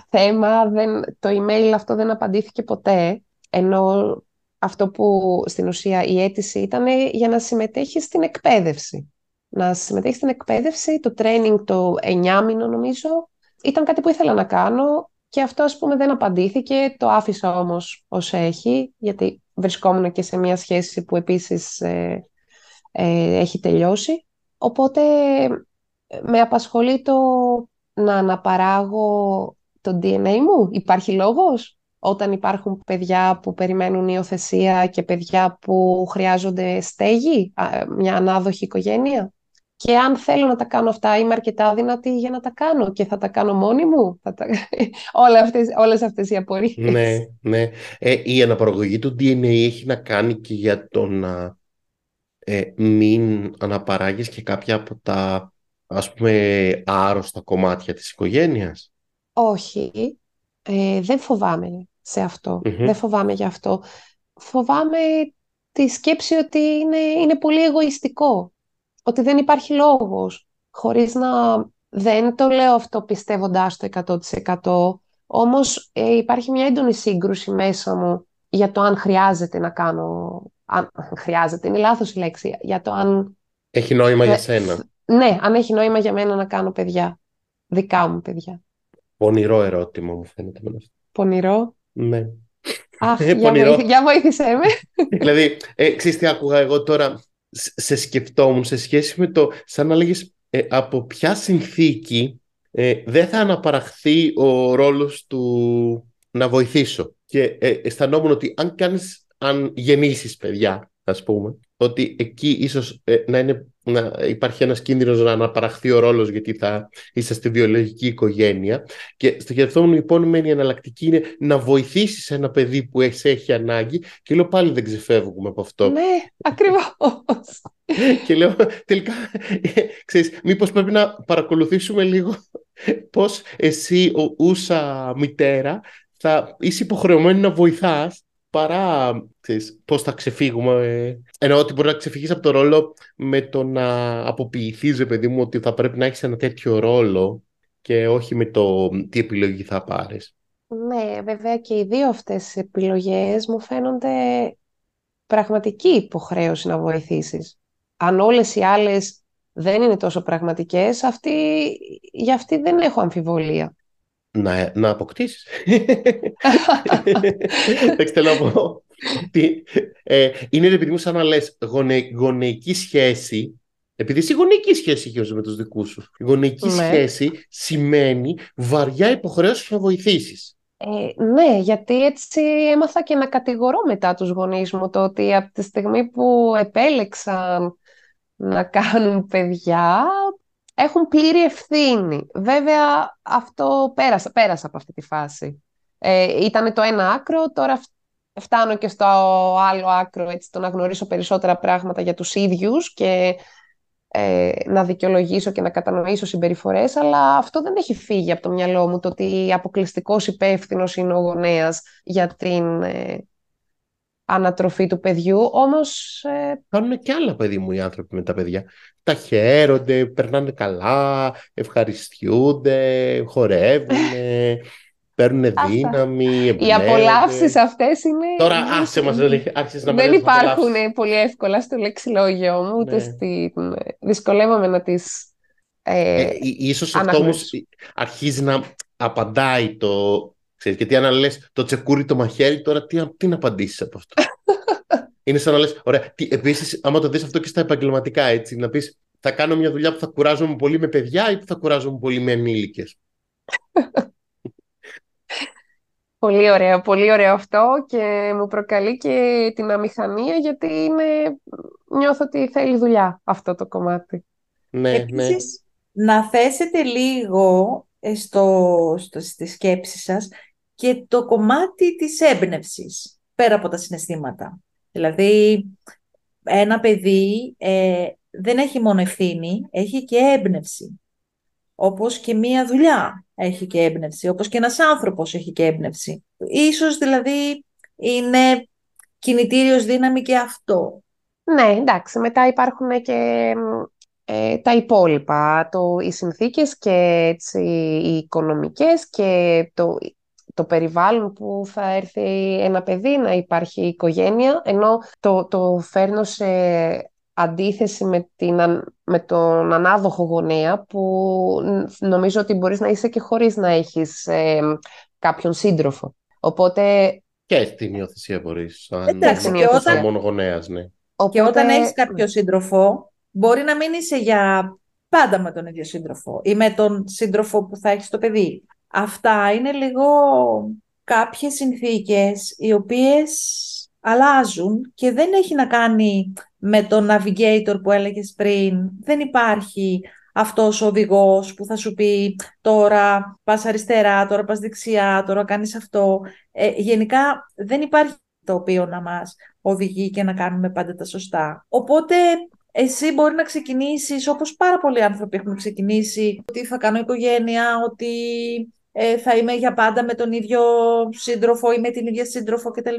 θέμα, το email αυτό δεν απαντήθηκε ποτέ, ενώ αυτό που στην ουσία η αίτηση ήταν για να συμμετέχει στην εκπαίδευση. Το training το 9 μήνο νομίζω, ήταν κάτι που ήθελα να κάνω. Και αυτό, ας πούμε, δεν απαντήθηκε, το άφησα όμως ως έχει, γιατί βρισκόμουν και σε μια σχέση που επίσης έχει τελειώσει. Οπότε με απασχολεί το να αναπαράγω το DNA μου. Υπάρχει λόγος όταν υπάρχουν παιδιά που περιμένουν υιοθεσία και παιδιά που χρειάζονται στέγη, μια ανάδοχη οικογένεια. Και αν θέλω να τα κάνω αυτά, είμαι αρκετά δυνατή για να τα κάνω και θα τα κάνω μόνη μου. Όλες αυτές οι απορίες. Ναι. Η αναπαραγωγή του DNA έχει να κάνει και για το να μην αναπαράγεις και κάποια από τα, ας πούμε, άρρωστα κομμάτια της οικογένειας. Όχι. Δεν φοβάμαι σε αυτό. Δεν φοβάμαι γι' αυτό. Φοβάμαι τη σκέψη ότι είναι πολύ εγωιστικό. Ότι δεν υπάρχει λόγος, χωρίς να... Δεν το λέω αυτό πιστεύοντας το 100%. Όμως υπάρχει μια έντονη σύγκρουση μέσα μου για το αν χρειάζεται να κάνω... Αν χρειάζεται, είναι λάθος η λέξη. Για το αν... Έχει νόημα για σένα. Ναι, αν έχει νόημα για μένα να κάνω παιδιά. Δικά μου παιδιά. Πονηρό ερώτημα μου φαίνεται. Πονηρό. Ναι. Αχ, για βοήθησέ με. Δηλαδή, ξέρεις τι άκουγα εγώ τώρα, σε σκεφτόμουν σε σχέση με το, σαν να λέγεις, από ποια συνθήκη δεν θα αναπαραχθεί ο ρόλος του να βοηθήσω. Και αισθανόμουν ότι αν γεννήσεις παιδιά, ας πούμε, ότι εκεί ίσως να υπάρχει ένας κίνδυνος να αναπαραχθεί ο ρόλος, γιατί θα είσαι στη βιολογική οικογένεια. Και στο χερθόμουν λοιπόν η εναλλακτική είναι να βοηθήσεις ένα παιδί που έχει ανάγκη. Και λέω πάλι δεν ξεφεύγουμε από αυτό. Ναι, ακριβώς. Και λέω τελικά, ξέρεις, μήπως πρέπει να παρακολουθήσουμε λίγο πώς εσύ ούσα μητέρα θα είσαι υποχρεωμένη να βοηθάς, παρά πώς θα ξεφύγουμε. Εννοώ ότι μπορεί να ξεφύγεις από το ρόλο με το να αποποιηθείς, ρε παιδί μου, ότι θα πρέπει να έχεις ένα τέτοιο ρόλο και όχι με το τι επιλογή θα πάρεις. Ναι, βέβαια και οι δύο αυτές επιλογές μου φαίνονται πραγματική υποχρέωση να βοηθήσεις. Αν όλες οι άλλες δεν είναι τόσο πραγματικές, για αυτή δεν έχω αμφιβολία. Να αποκτήσεις. Εντάξει, θέλω να πω ότι είναι, επειδή μου σαν να λες γονεϊκή σχέση, επειδή εσύ γονεϊκή σχέση είχες με τους δικούς σου. Η γονεϊκή σχέση σημαίνει βαριά υποχρέωση να βοηθήσεις. Ναι, γιατί έτσι έμαθα και να κατηγορώ μετά τους γονείς μου, το ότι από τη στιγμή που επέλεξαν να κάνουν παιδιά, έχουν πλήρη ευθύνη. Βέβαια, αυτό πέρασα από αυτή τη φάση. Ήτανε το ένα άκρο, τώρα φτάνω και στο άλλο άκρο, έτσι, το να γνωρίσω περισσότερα πράγματα για τους ίδιους και να δικαιολογήσω και να κατανοήσω συμπεριφορές, αλλά αυτό δεν έχει φύγει από το μυαλό μου, το ότι αποκλειστικός υπεύθυνος είναι ο γονέας για την ανατροφή του παιδιού, όμως... Κάνουν και άλλα, παιδί μου, οι άνθρωποι με τα παιδιά. Τα χαίρονται, περνάνε καλά, ευχαριστιούνται, χορεύουν, παίρνουν δύναμη, εμπνέονται. Οι απολαύσεις αυτές είναι... Τώρα άσε μας, άρχισες να δεν υπάρχουν πολύ εύκολα στο λεξιλόγιο μου, ούτε στην... Δυσκολεύομαι να τις ίσως αυτό όμως αρχίζει να απαντάει το... Ξέρεις, γιατί αν λες το τσεκούρι το μαχαίρι, τώρα τι να απαντήσεις από αυτό. Είναι σαν να λες, ωραία, επίσης άμα το δεις αυτό και στα επαγγελματικά, έτσι, να πεις θα κάνω μια δουλειά που θα κουράζομαι πολύ με παιδιά ή που θα κουράζομαι πολύ με ενήλικες. Πολύ ωραίο, πολύ ωραίο αυτό, και μου προκαλεί και την αμηχανία, γιατί νιώθω ότι θέλει δουλειά αυτό το κομμάτι. Ναι, επίσης, να θέσετε λίγο στη σκέψη σας και το κομμάτι της έμπνευσης πέρα από τα συναισθήματα. Δηλαδή ένα παιδί δεν έχει μόνο ευθύνη, έχει και έμπνευση, όπως και μία δουλειά έχει και έμπνευση, όπως και ένας άνθρωπος έχει και έμπνευση. Ίσως δηλαδή είναι κινητήριος δύναμη και αυτό. Ναι, εντάξει, μετά υπάρχουν και τα υπόλοιπα, οι συνθήκες και έτσι, οι οικονομικές και το περιβάλλον που θα έρθει ένα παιδί, να υπάρχει οικογένεια, ενώ το φέρνω σε αντίθεση με τον ανάδοχο γονέα, που νομίζω ότι μπορείς να είσαι και χωρίς να έχεις κάποιον σύντροφο. Οπότε... Και στην υιοθεσία μπορείς, αν μόνο γονέας, ναι. Οπότε... Και όταν έχεις κάποιο σύντροφο, μπορεί να μην είσαι για πάντα με τον ίδιο σύντροφο ή με τον σύντροφο που θα έχεις το παιδί. Αυτά είναι λίγο κάποιες συνθήκες οι οποίες αλλάζουν και δεν έχει να κάνει με τον navigator που έλεγες πριν. Δεν υπάρχει αυτός ο οδηγός που θα σου πει τώρα πας αριστερά, τώρα πας δεξιά, τώρα κάνεις αυτό. Γενικά δεν υπάρχει το οποίο να μας οδηγεί και να κάνουμε πάντα τα σωστά. Οπότε... Εσύ μπορεί να ξεκινήσεις, όπως πάρα πολλοί άνθρωποι έχουν ξεκινήσει, ότι θα κάνω οικογένεια, ότι θα είμαι για πάντα με τον ίδιο σύντροφο ή με την ίδια σύντροφο κτλ.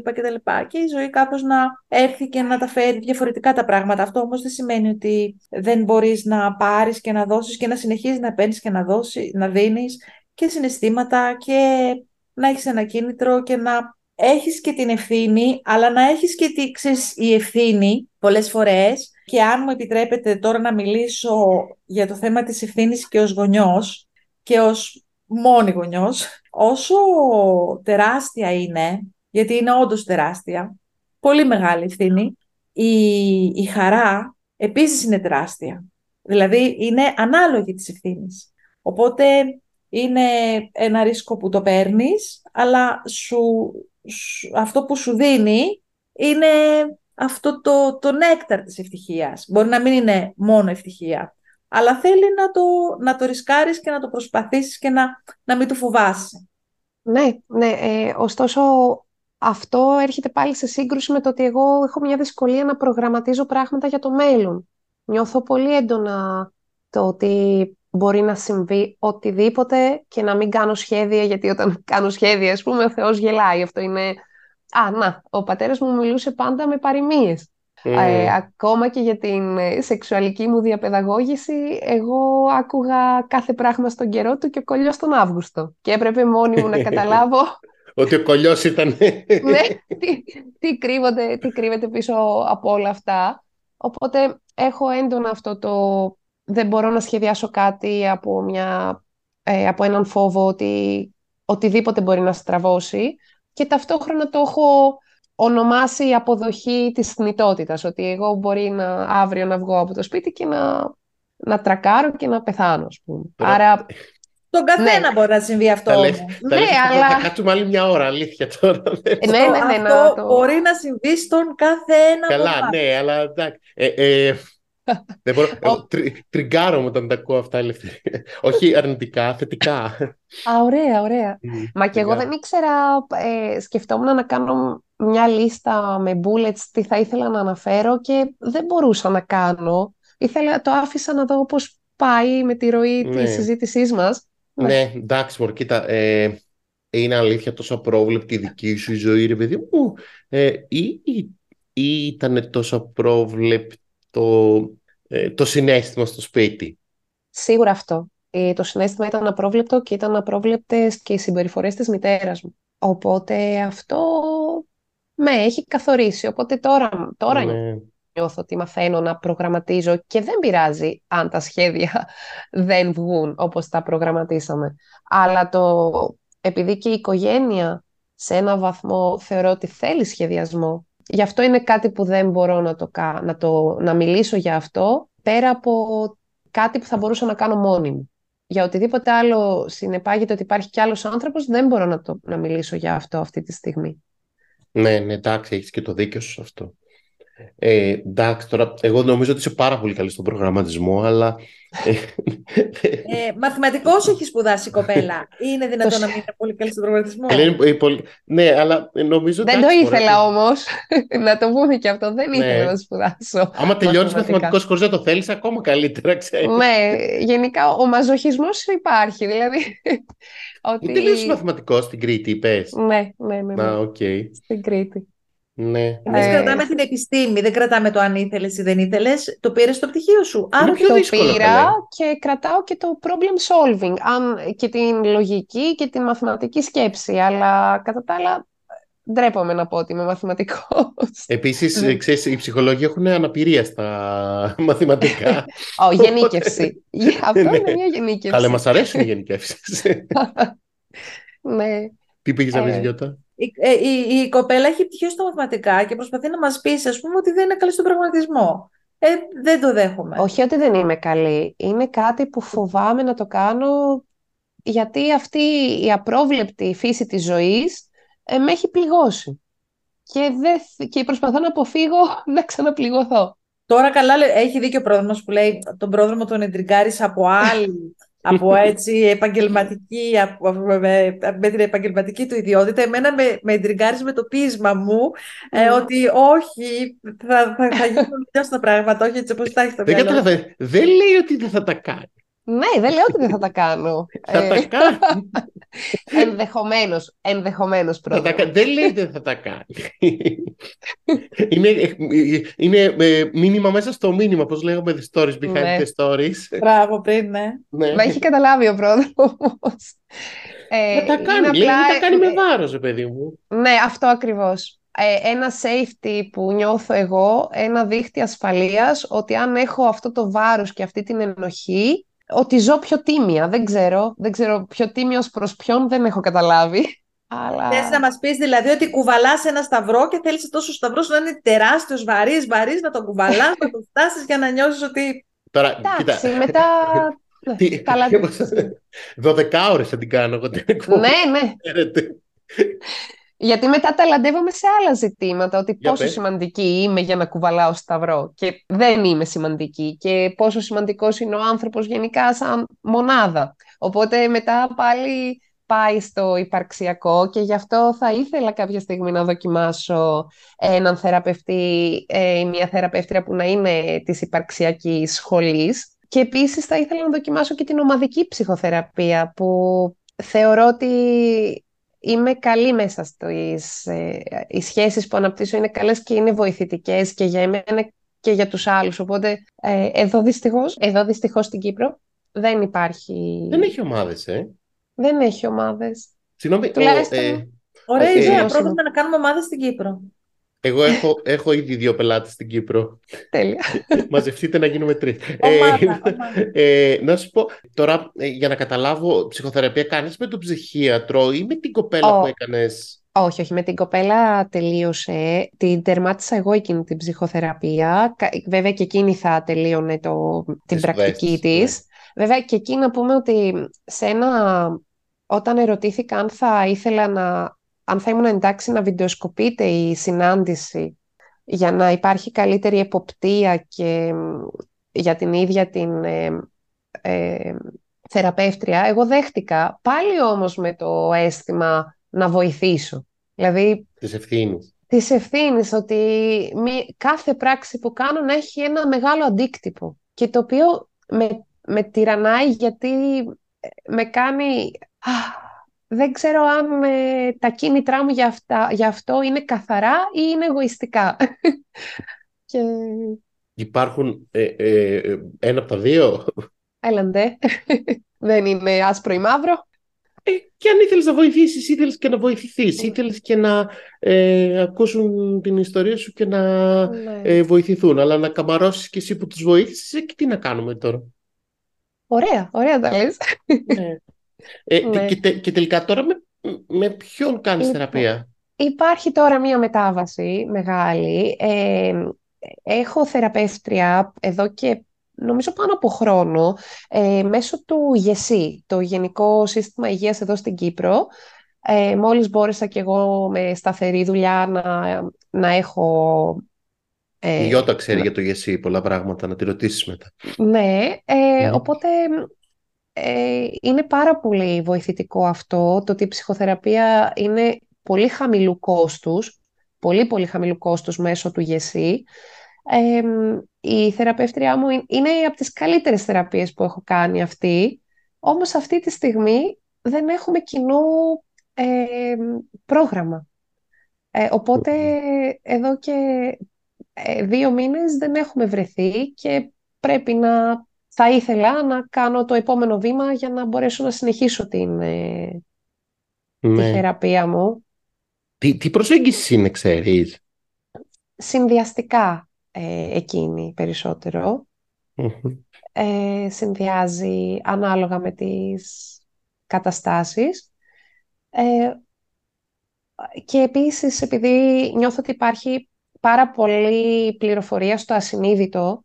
Και η ζωή κάπως να έρθει και να τα φέρει διαφορετικά τα πράγματα. Αυτό όμως δεν σημαίνει ότι δεν μπορείς να πάρεις και να δώσεις και να συνεχίζεις να παίρνεις και να δίνεις και συναισθήματα και να έχεις ένα κίνητρο και να έχεις και την ευθύνη, αλλά να έχεις και η ευθύνη πολλές φορές. Και αν μου επιτρέπετε τώρα να μιλήσω για το θέμα της ευθύνης και ως γονιός και ως μόνη γονιός, όσο τεράστια είναι, γιατί είναι όντως τεράστια, πολύ μεγάλη ευθύνη. Η χαρά επίσης είναι τεράστια. Δηλαδή είναι ανάλογη της ευθύνης. Οπότε είναι ένα ρίσκο που το παίρνεις, αλλά αυτό που σου δίνει είναι αυτό το νέκταρ της ευτυχίας. Μπορεί να μην είναι μόνο ευτυχία, αλλά θέλει να το ρισκάρεις και να το προσπαθήσεις και να μην το φοβάσαι. Ναι, ωστόσο αυτό έρχεται πάλι σε σύγκρουση με το ότι εγώ έχω μια δυσκολία να προγραμματίζω πράγματα για το μέλλον. Νιώθω πολύ έντονα το ότι μπορεί να συμβεί οτιδήποτε και να μην κάνω σχέδια, γιατί όταν κάνω σχέδια, ας πούμε, ο Θεός γελάει. Αυτό είναι... ο πατέρας μου μιλούσε πάντα με παροιμίες. Ακόμα και για την σεξουαλική μου διαπαιδαγώγηση, εγώ άκουγα κάθε πράγμα στον καιρό του και ο κολλιός τον Αύγουστο. Και έπρεπε μόνη μου να καταλάβω... ότι ο κολλιός ήταν... ναι, τι κρύβεται πίσω από όλα αυτά. Οπότε έχω έντονα αυτό το... Δεν μπορώ να σχεδιάσω κάτι από έναν φόβο ότι οτιδήποτε μπορεί να στραβώσει, και ταυτόχρονα το έχω ονομάσει αποδοχή της θνητότητας, ότι εγώ μπορεί αύριο να βγω από το σπίτι και να τρακάρω και να πεθάνω, ας πούμε. Άρα... Στον καθένα μπορεί να συμβεί αυτό. Αλλά... Θα κάτσουμε άλλη μια ώρα, αλήθεια τώρα. Αυτό μπορεί να συμβεί στον καθένα. Καλά, ναι, αλλά εντάξει. Δεν μπορώ. Τριγκάρομαι όταν τα ακούω αυτά, Ελευθερία. Όχι αρνητικά, θετικά. Ωραία. Μα και εγώ δεν ήξερα. Σκεφτόμουν να κάνω μια λίστα με bullets τι θα ήθελα να αναφέρω και δεν μπορούσα να κάνω. Το άφησα να δω πώς πάει με τη ροή της συζήτησής μας. Ναι, εντάξει, μωρ, κοίτα. Είναι αλήθεια τόσο απρόβλεπτη η δική σου η ζωή, ρε παιδί μου, ή ήταν τόσο απρόβλεπτη το συναίσθημα στο σπίτι? Σίγουρα αυτό. Το συναίσθημα ήταν απρόβλεπτο και ήταν απρόβλεπτες και οι συμπεριφορές της μητέρας μου. Οπότε αυτό με έχει καθορίσει. Οπότε τώρα νιώθω ότι μαθαίνω να προγραμματίζω και δεν πειράζει αν τα σχέδια δεν βγουν όπως τα προγραμματίσαμε. Αλλά επειδή και η οικογένεια σε ένα βαθμό θεωρώ ότι θέλει σχεδιασμό, γι' αυτό είναι κάτι που δεν μπορώ να μιλήσω για αυτό, πέρα από κάτι που θα μπορούσα να κάνω μόνη μου. Για οτιδήποτε άλλο συνεπάγεται ότι υπάρχει κι άλλος άνθρωπος, δεν μπορώ να μιλήσω για αυτό αυτή τη στιγμή. Ναι, εντάξει, έχεις και το δίκιο σου σε αυτό. Εντάξει, τώρα εγώ νομίζω ότι είσαι πάρα πολύ καλή στον προγραμματισμό, αλλά... μαθηματικός έχει σπουδάσει η κοπέλα. Είναι δυνατόν να μην είναι πολύ καλή στον προγραμματισμό? Ναι, αλλά νομίζω... Δεν το ήθελα όμως, να το πούμε και αυτό, δεν ήθελα να σπουδάσω. Άμα τελειώνεις μαθηματικός χωρίς να το θέλεις, ακόμα καλύτερα, ξέρεις. Ναι, γενικά ο μαζοχισμός υπάρχει, δηλαδή... Μην τελείωσες μαθηματικός στην Κρήτη, είπες? Ναι. Στην Κρήτη. Εμείς κρατάμε την επιστήμη, δεν κρατάμε το αν ήθελες ή δεν ήθελες. Το πήρες στο πτυχίο σου. Άρα πιο δύσκολο. Το πήρα και κρατάω και το problem solving και την λογική και την μαθηματική σκέψη. Αλλά κατά τα άλλα ντρέπομαι να πω ότι είμαι μαθηματικός. Επίσης, ξέρεις, οι ψυχολόγοι έχουν αναπηρία στα μαθηματικά. Γενίκευση. Αυτό είναι μια γενίκευση. Αλλά μας αρέσουν οι γενικεύσεις. Τι πήγες να πεις, Γιώτα? Η κοπέλα έχει πτυχίο στα μαθηματικά και προσπαθεί να μας πείσει, ας πούμε, ότι δεν είναι καλή στον προγραμματισμό. Δεν το δέχομαι. Όχι ότι δεν είμαι καλή. Είναι κάτι που φοβάμαι να το κάνω, γιατί αυτή η απρόβλεπτη φύση της ζωής με έχει πληγώσει. Και προσπαθώ να αποφύγω να ξαναπληγωθώ. Τώρα καλά έχει δίκιο ο πρόδρομος που λέει τον πρόδρομο τον εντριγκάρεις από άλλη... από έτσι επαγγελματική, με την επαγγελματική του ιδιότητα. Εμένα με εντριγκάρεις με το πείσμα μου, ότι όχι, θα γίνουν πια στα πράγματα, όχι έτσι όπως τα έχει το μυαλό. Δεν λέει ότι δεν θα τα κάνει. Ναι, δεν λέω ότι δεν θα τα κάνω. Θα τα κάνω. Ενδεχομένως πρώτα. Δεν λέει ότι δεν θα τα κάνει. Είναι μήνυμα μέσα στο μήνυμα, πώς λέγαμε, the stories behind the stories. Μπράβο, πριν, ναι. Μα έχει καταλάβει ο πρόδρομος. Θα τα κάνει, λέει, θα τα κάνει με βάρος, παιδί μου. Ναι, αυτό ακριβώς. Ένα safety που νιώθω εγώ, ένα δίχτυ ασφαλείας, ότι αν έχω αυτό το βάρος και αυτή την ενοχή, ότι ζω πιο τίμια, δεν ξέρω πιο τίμιος προς ποιον δεν έχω καταλάβει. Αλλά... Θες να μας πεις δηλαδή ότι κουβαλάς ένα σταυρό και θέλεις τόσο σταυρός να είναι τεράστιος, βαρύς, να τον κουβαλάς, να τον φτάσεις για να νιώσεις ότι... Τώρα, εντάξει, μετά... Καλά... 12 ώρες θα την κάνω εγώ την εκπομπή. Ναι. Γιατί μετά ταλαντεύομαι σε άλλα ζητήματα, ότι πόσο σημαντική είμαι για να κουβαλάω σταυρό και δεν είμαι σημαντική και πόσο σημαντικός είναι ο άνθρωπος γενικά σαν μονάδα. Οπότε μετά πάλι πάει στο υπαρξιακό και γι' αυτό θα ήθελα κάποια στιγμή να δοκιμάσω έναν θεραπευτή ή μια θεραπεύτρια που να είναι της υπαρξιακής σχολής. Και επίσης θα ήθελα να δοκιμάσω και την ομαδική ψυχοθεραπεία που θεωρώ ότι... Είμαι καλή μέσα στις οι σχέσεις που αναπτύσσω είναι καλές και είναι βοηθητικές και για εμένα και για τους άλλους. Οπότε εδώ δυστυχώς στην Κύπρο δεν υπάρχει... Δεν έχει ομάδες, Δεν έχει ομάδες. Συγγνώμη. Ωραία ιδέα, πρόβλημα να κάνουμε ομάδες στην Κύπρο. Εγώ έχω ήδη 2 πελάτες στην Κύπρο. Τέλεια. Μαζευτείτε να γίνουμε 3. Να σου πω, τώρα για να καταλάβω, ψυχοθεραπεία κάνεις με τον ψυχίατρο ή με την κοπέλα που έκανες? Όχι, με την κοπέλα τελείωσε. Την τερμάτισα εγώ εκείνη την ψυχοθεραπεία. Βέβαια και εκείνη θα τελείωνε την πρακτική της. Βέβαια και εκεί να πούμε ότι όταν ερωτήθηκα αν θα ήθελα να... Αν θα ήμουν εντάξει να βιντεοσκοπείται η συνάντηση για να υπάρχει καλύτερη εποπτεία και για την ίδια την θεραπεύτρια, εγώ δέχτηκα πάλι όμως με το αίσθημα να βοηθήσω. Δηλαδή, της ευθύνης, ότι κάθε πράξη που κάνω να έχει ένα μεγάλο αντίκτυπο και το οποίο με τυραννάει γιατί με κάνει... Δεν ξέρω αν τα κίνητρά μου για αυτό είναι καθαρά ή είναι εγωιστικά. Και... Υπάρχουν ένα από τα δύο. Έλαντε. Δεν είναι άσπρο ή μαύρο. Και αν ήθελες να βοηθήσεις, ήθελες και να βοηθηθείς, ήθελες και να ακούσουν την ιστορία σου και να βοηθηθούν. Αλλά να καμαρώσεις και εσύ που τους βοήθησες, και τι να κάνουμε τώρα. Ωραία τα λες. Και τελικά τώρα με ποιον κάνεις θεραπεία? Υπάρχει τώρα μία μετάβαση μεγάλη. Έχω θεραπεύτρια εδώ και νομίζω πάνω από χρόνο μέσω του ΓΕΣΥ, το Γενικό Σύστημα Υγείας εδώ στην Κύπρο. Μόλις μπόρεσα και εγώ με σταθερή δουλειά να έχω... Η Γιώτα ξέρει για το ΓΕΣΥ πολλά πράγματα, να τη ρωτήσεις μετά. Ναι, οπότε... Είναι πάρα πολύ βοηθητικό αυτό, το ότι η ψυχοθεραπεία είναι πολύ χαμηλού κόστους, πολύ πολύ χαμηλού κόστους μέσω του ΓΕΣΥ. Η θεραπεύτριά μου είναι από τις καλύτερες θεραπείες που έχω κάνει αυτή, όμως αυτή τη στιγμή δεν έχουμε κοινό πρόγραμμα. Οπότε εδώ και 2 μήνες δεν έχουμε βρεθεί και πρέπει να... Θα ήθελα να κάνω το επόμενο βήμα για να μπορέσω να συνεχίσω τη θεραπεία μου. Τι προσέγγιση είναι, ξέρεις? Συνδυαστικά εκείνη περισσότερο. Συνδυάζει ανάλογα με τις καταστάσεις. Και επίσης, επειδή νιώθω ότι υπάρχει πάρα πολλή πληροφορία στο ασυνείδητο,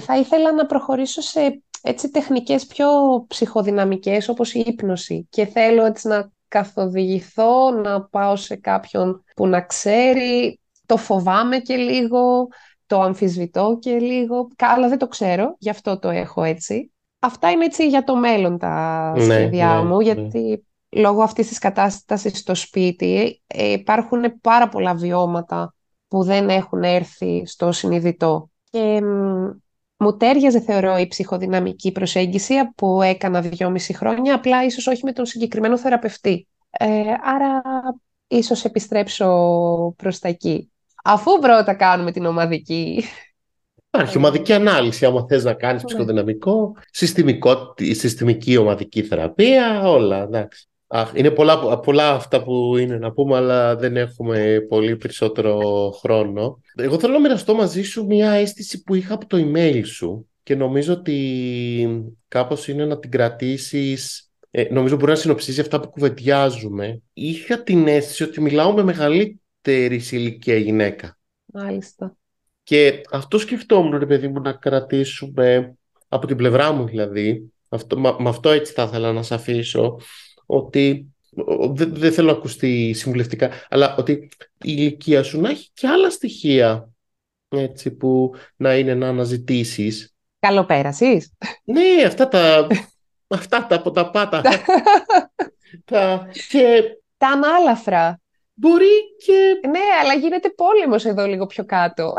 θα ήθελα να προχωρήσω σε έτσι τεχνικές πιο ψυχοδυναμικές όπως η ύπνωση και θέλω έτσι να καθοδηγηθώ, να πάω σε κάποιον που να ξέρει. Το φοβάμαι και λίγο, το αμφισβητώ και λίγο, αλλά δεν το ξέρω, γι' αυτό το έχω έτσι. Αυτά είναι έτσι για το μέλλον τα σχέδιά μου, γιατί λόγω αυτής της κατάστασης στο σπίτι υπάρχουν πάρα πολλά βιώματα που δεν έχουν έρθει στο συνειδητό. Και μου τέριαζε, θεωρώ, η ψυχοδυναμική προσέγγιση που έκανα 2,5 χρόνια, απλά ίσως όχι με τον συγκεκριμένο θεραπευτή. Άρα ίσως επιστρέψω προς τα εκεί. Αφού πρώτα κάνουμε την ομαδική. Υπάρχει ομαδική ανάλυση, άμα θες να κάνεις ψυχοδυναμικό, συστημική ομαδική θεραπεία, όλα, εντάξει. Είναι πολλά αυτά που είναι να πούμε, αλλά δεν έχουμε πολύ περισσότερο χρόνο. Εγώ θέλω να μοιραστώ μαζί σου μια αίσθηση που είχα από το email σου και νομίζω ότι κάπως είναι να την κρατήσεις νομίζω μπορεί να συνοψίσει αυτά που κουβεντιάζουμε, είχα την αίσθηση ότι μιλάω με μεγαλύτερη ηλικία γυναίκα. Μάλιστα. Και αυτό σκεφτόμουν, ρε παιδί μου, να κρατήσουμε από την πλευρά μου, δηλαδή. Με αυτό έτσι θα ήθελα να σε αφήσω, ότι δεν θέλω να ακουστεί συμβουλευτικά, αλλά ότι η ηλικία σου να έχει και άλλα στοιχεία, έτσι, που να είναι να αναζητήσεις. Καλοπέρασης. Ναι, αυτά τα από τα πάτα. Τα αμάλαφρα. Μπορεί και... Ναι, αλλά γίνεται πόλεμος εδώ λίγο πιο κάτω.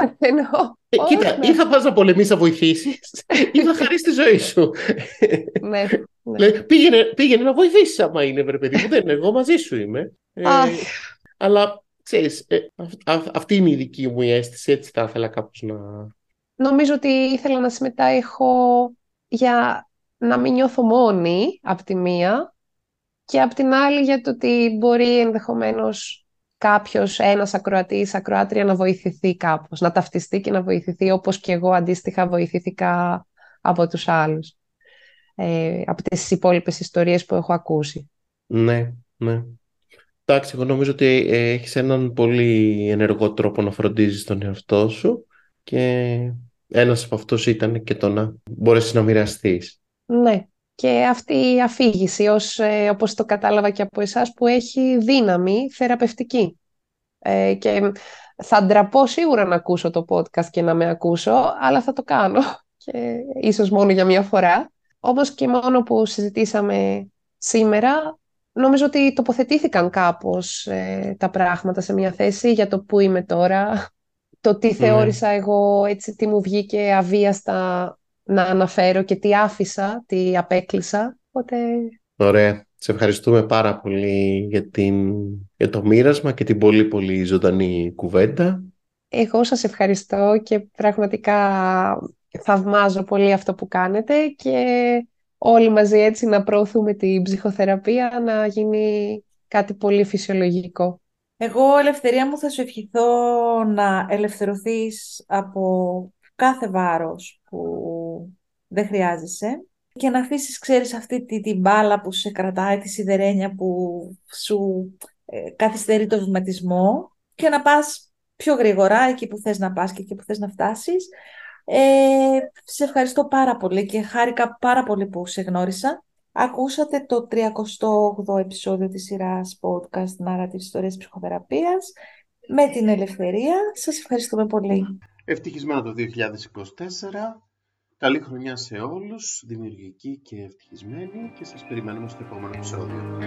Κοίτα, ή θα πας να πολεμήσεις να βοηθήσεις ή θα χαρείς τη ζωή σου. Ναι, ναι. Πήγαινε να βοηθήσεις άμα είναι, βρε παιδί μου. Δεν, εγώ μαζί σου είμαι. Αλλά, ξέρεις, αυτή είναι η δική μου αίσθηση. Έτσι θα ήθελα κάπως να... Νομίζω ότι ήθελα να συμμετέχω για να μην νιώθω μόνη, από τη μία, και απ' την άλλη για το ότι μπορεί ενδεχομένως... κάποιος, ένας ακροατής, ακροάτρια να βοηθηθεί κάπως, να ταυτιστεί και να βοηθηθεί, όπως και εγώ αντίστοιχα βοηθήθηκα από τους άλλους, από τις υπόλοιπες ιστορίες που έχω ακούσει. Ναι, ναι. Εντάξει, εγώ νομίζω ότι έχεις έναν πολύ ενεργό τρόπο να φροντίζεις τον εαυτό σου και ένας από αυτούς ήταν και το να μπορέσεις να μοιραστείς. Ναι. Και αυτή η αφήγηση, όπως το κατάλαβα και από εσάς, που έχει δύναμη θεραπευτική. Και θα ντραπώ σίγουρα να ακούσω το podcast και να με ακούσω, αλλά θα το κάνω, και ίσως μόνο για μια φορά. Όμως και μόνο που συζητήσαμε σήμερα, νομίζω ότι τοποθετήθηκαν κάπως τα πράγματα σε μια θέση για το που είμαι τώρα, το τι θεώρησα εγώ, έτσι, τι μου βγήκε αβίαστα να αναφέρω και τι άφησα, τι απέκλεισα. Οπότε... Ωραία. Σε ευχαριστούμε πάρα πολύ για το μοίρασμα και την πολύ πολύ ζωντανή κουβέντα. Εγώ σας ευχαριστώ και πραγματικά θαυμάζω πολύ αυτό που κάνετε και όλοι μαζί έτσι να προωθούμε την ψυχοθεραπεία να γίνει κάτι πολύ φυσιολογικό. Εγώ, Ελευθερία μου, θα σου ευχηθώ να ελευθερωθείς από κάθε βάρος που δεν χρειάζεσαι και να αφήσεις, ξέρεις, αυτή την μπάλα που σε κρατάει, τη σιδερένια που σου καθυστερεί το βηματισμό και να πας πιο γρήγορα εκεί που θες να πας και εκεί που θες να φτάσεις. Σε ευχαριστώ πάρα πολύ και χάρηκα πάρα πολύ που σε γνώρισα. Ακούσατε το 38ο επεισόδιο της σειράς Podcast Narratives Ιστορίας Ψυχοθεραπείας με την Ελευθερία. Σας ευχαριστούμε πολύ. Ευτυχισμένα το 2024, καλή χρονιά σε όλους, δημιουργική και ευτυχισμένη, και σας περιμένουμε στο επόμενο επεισόδιο.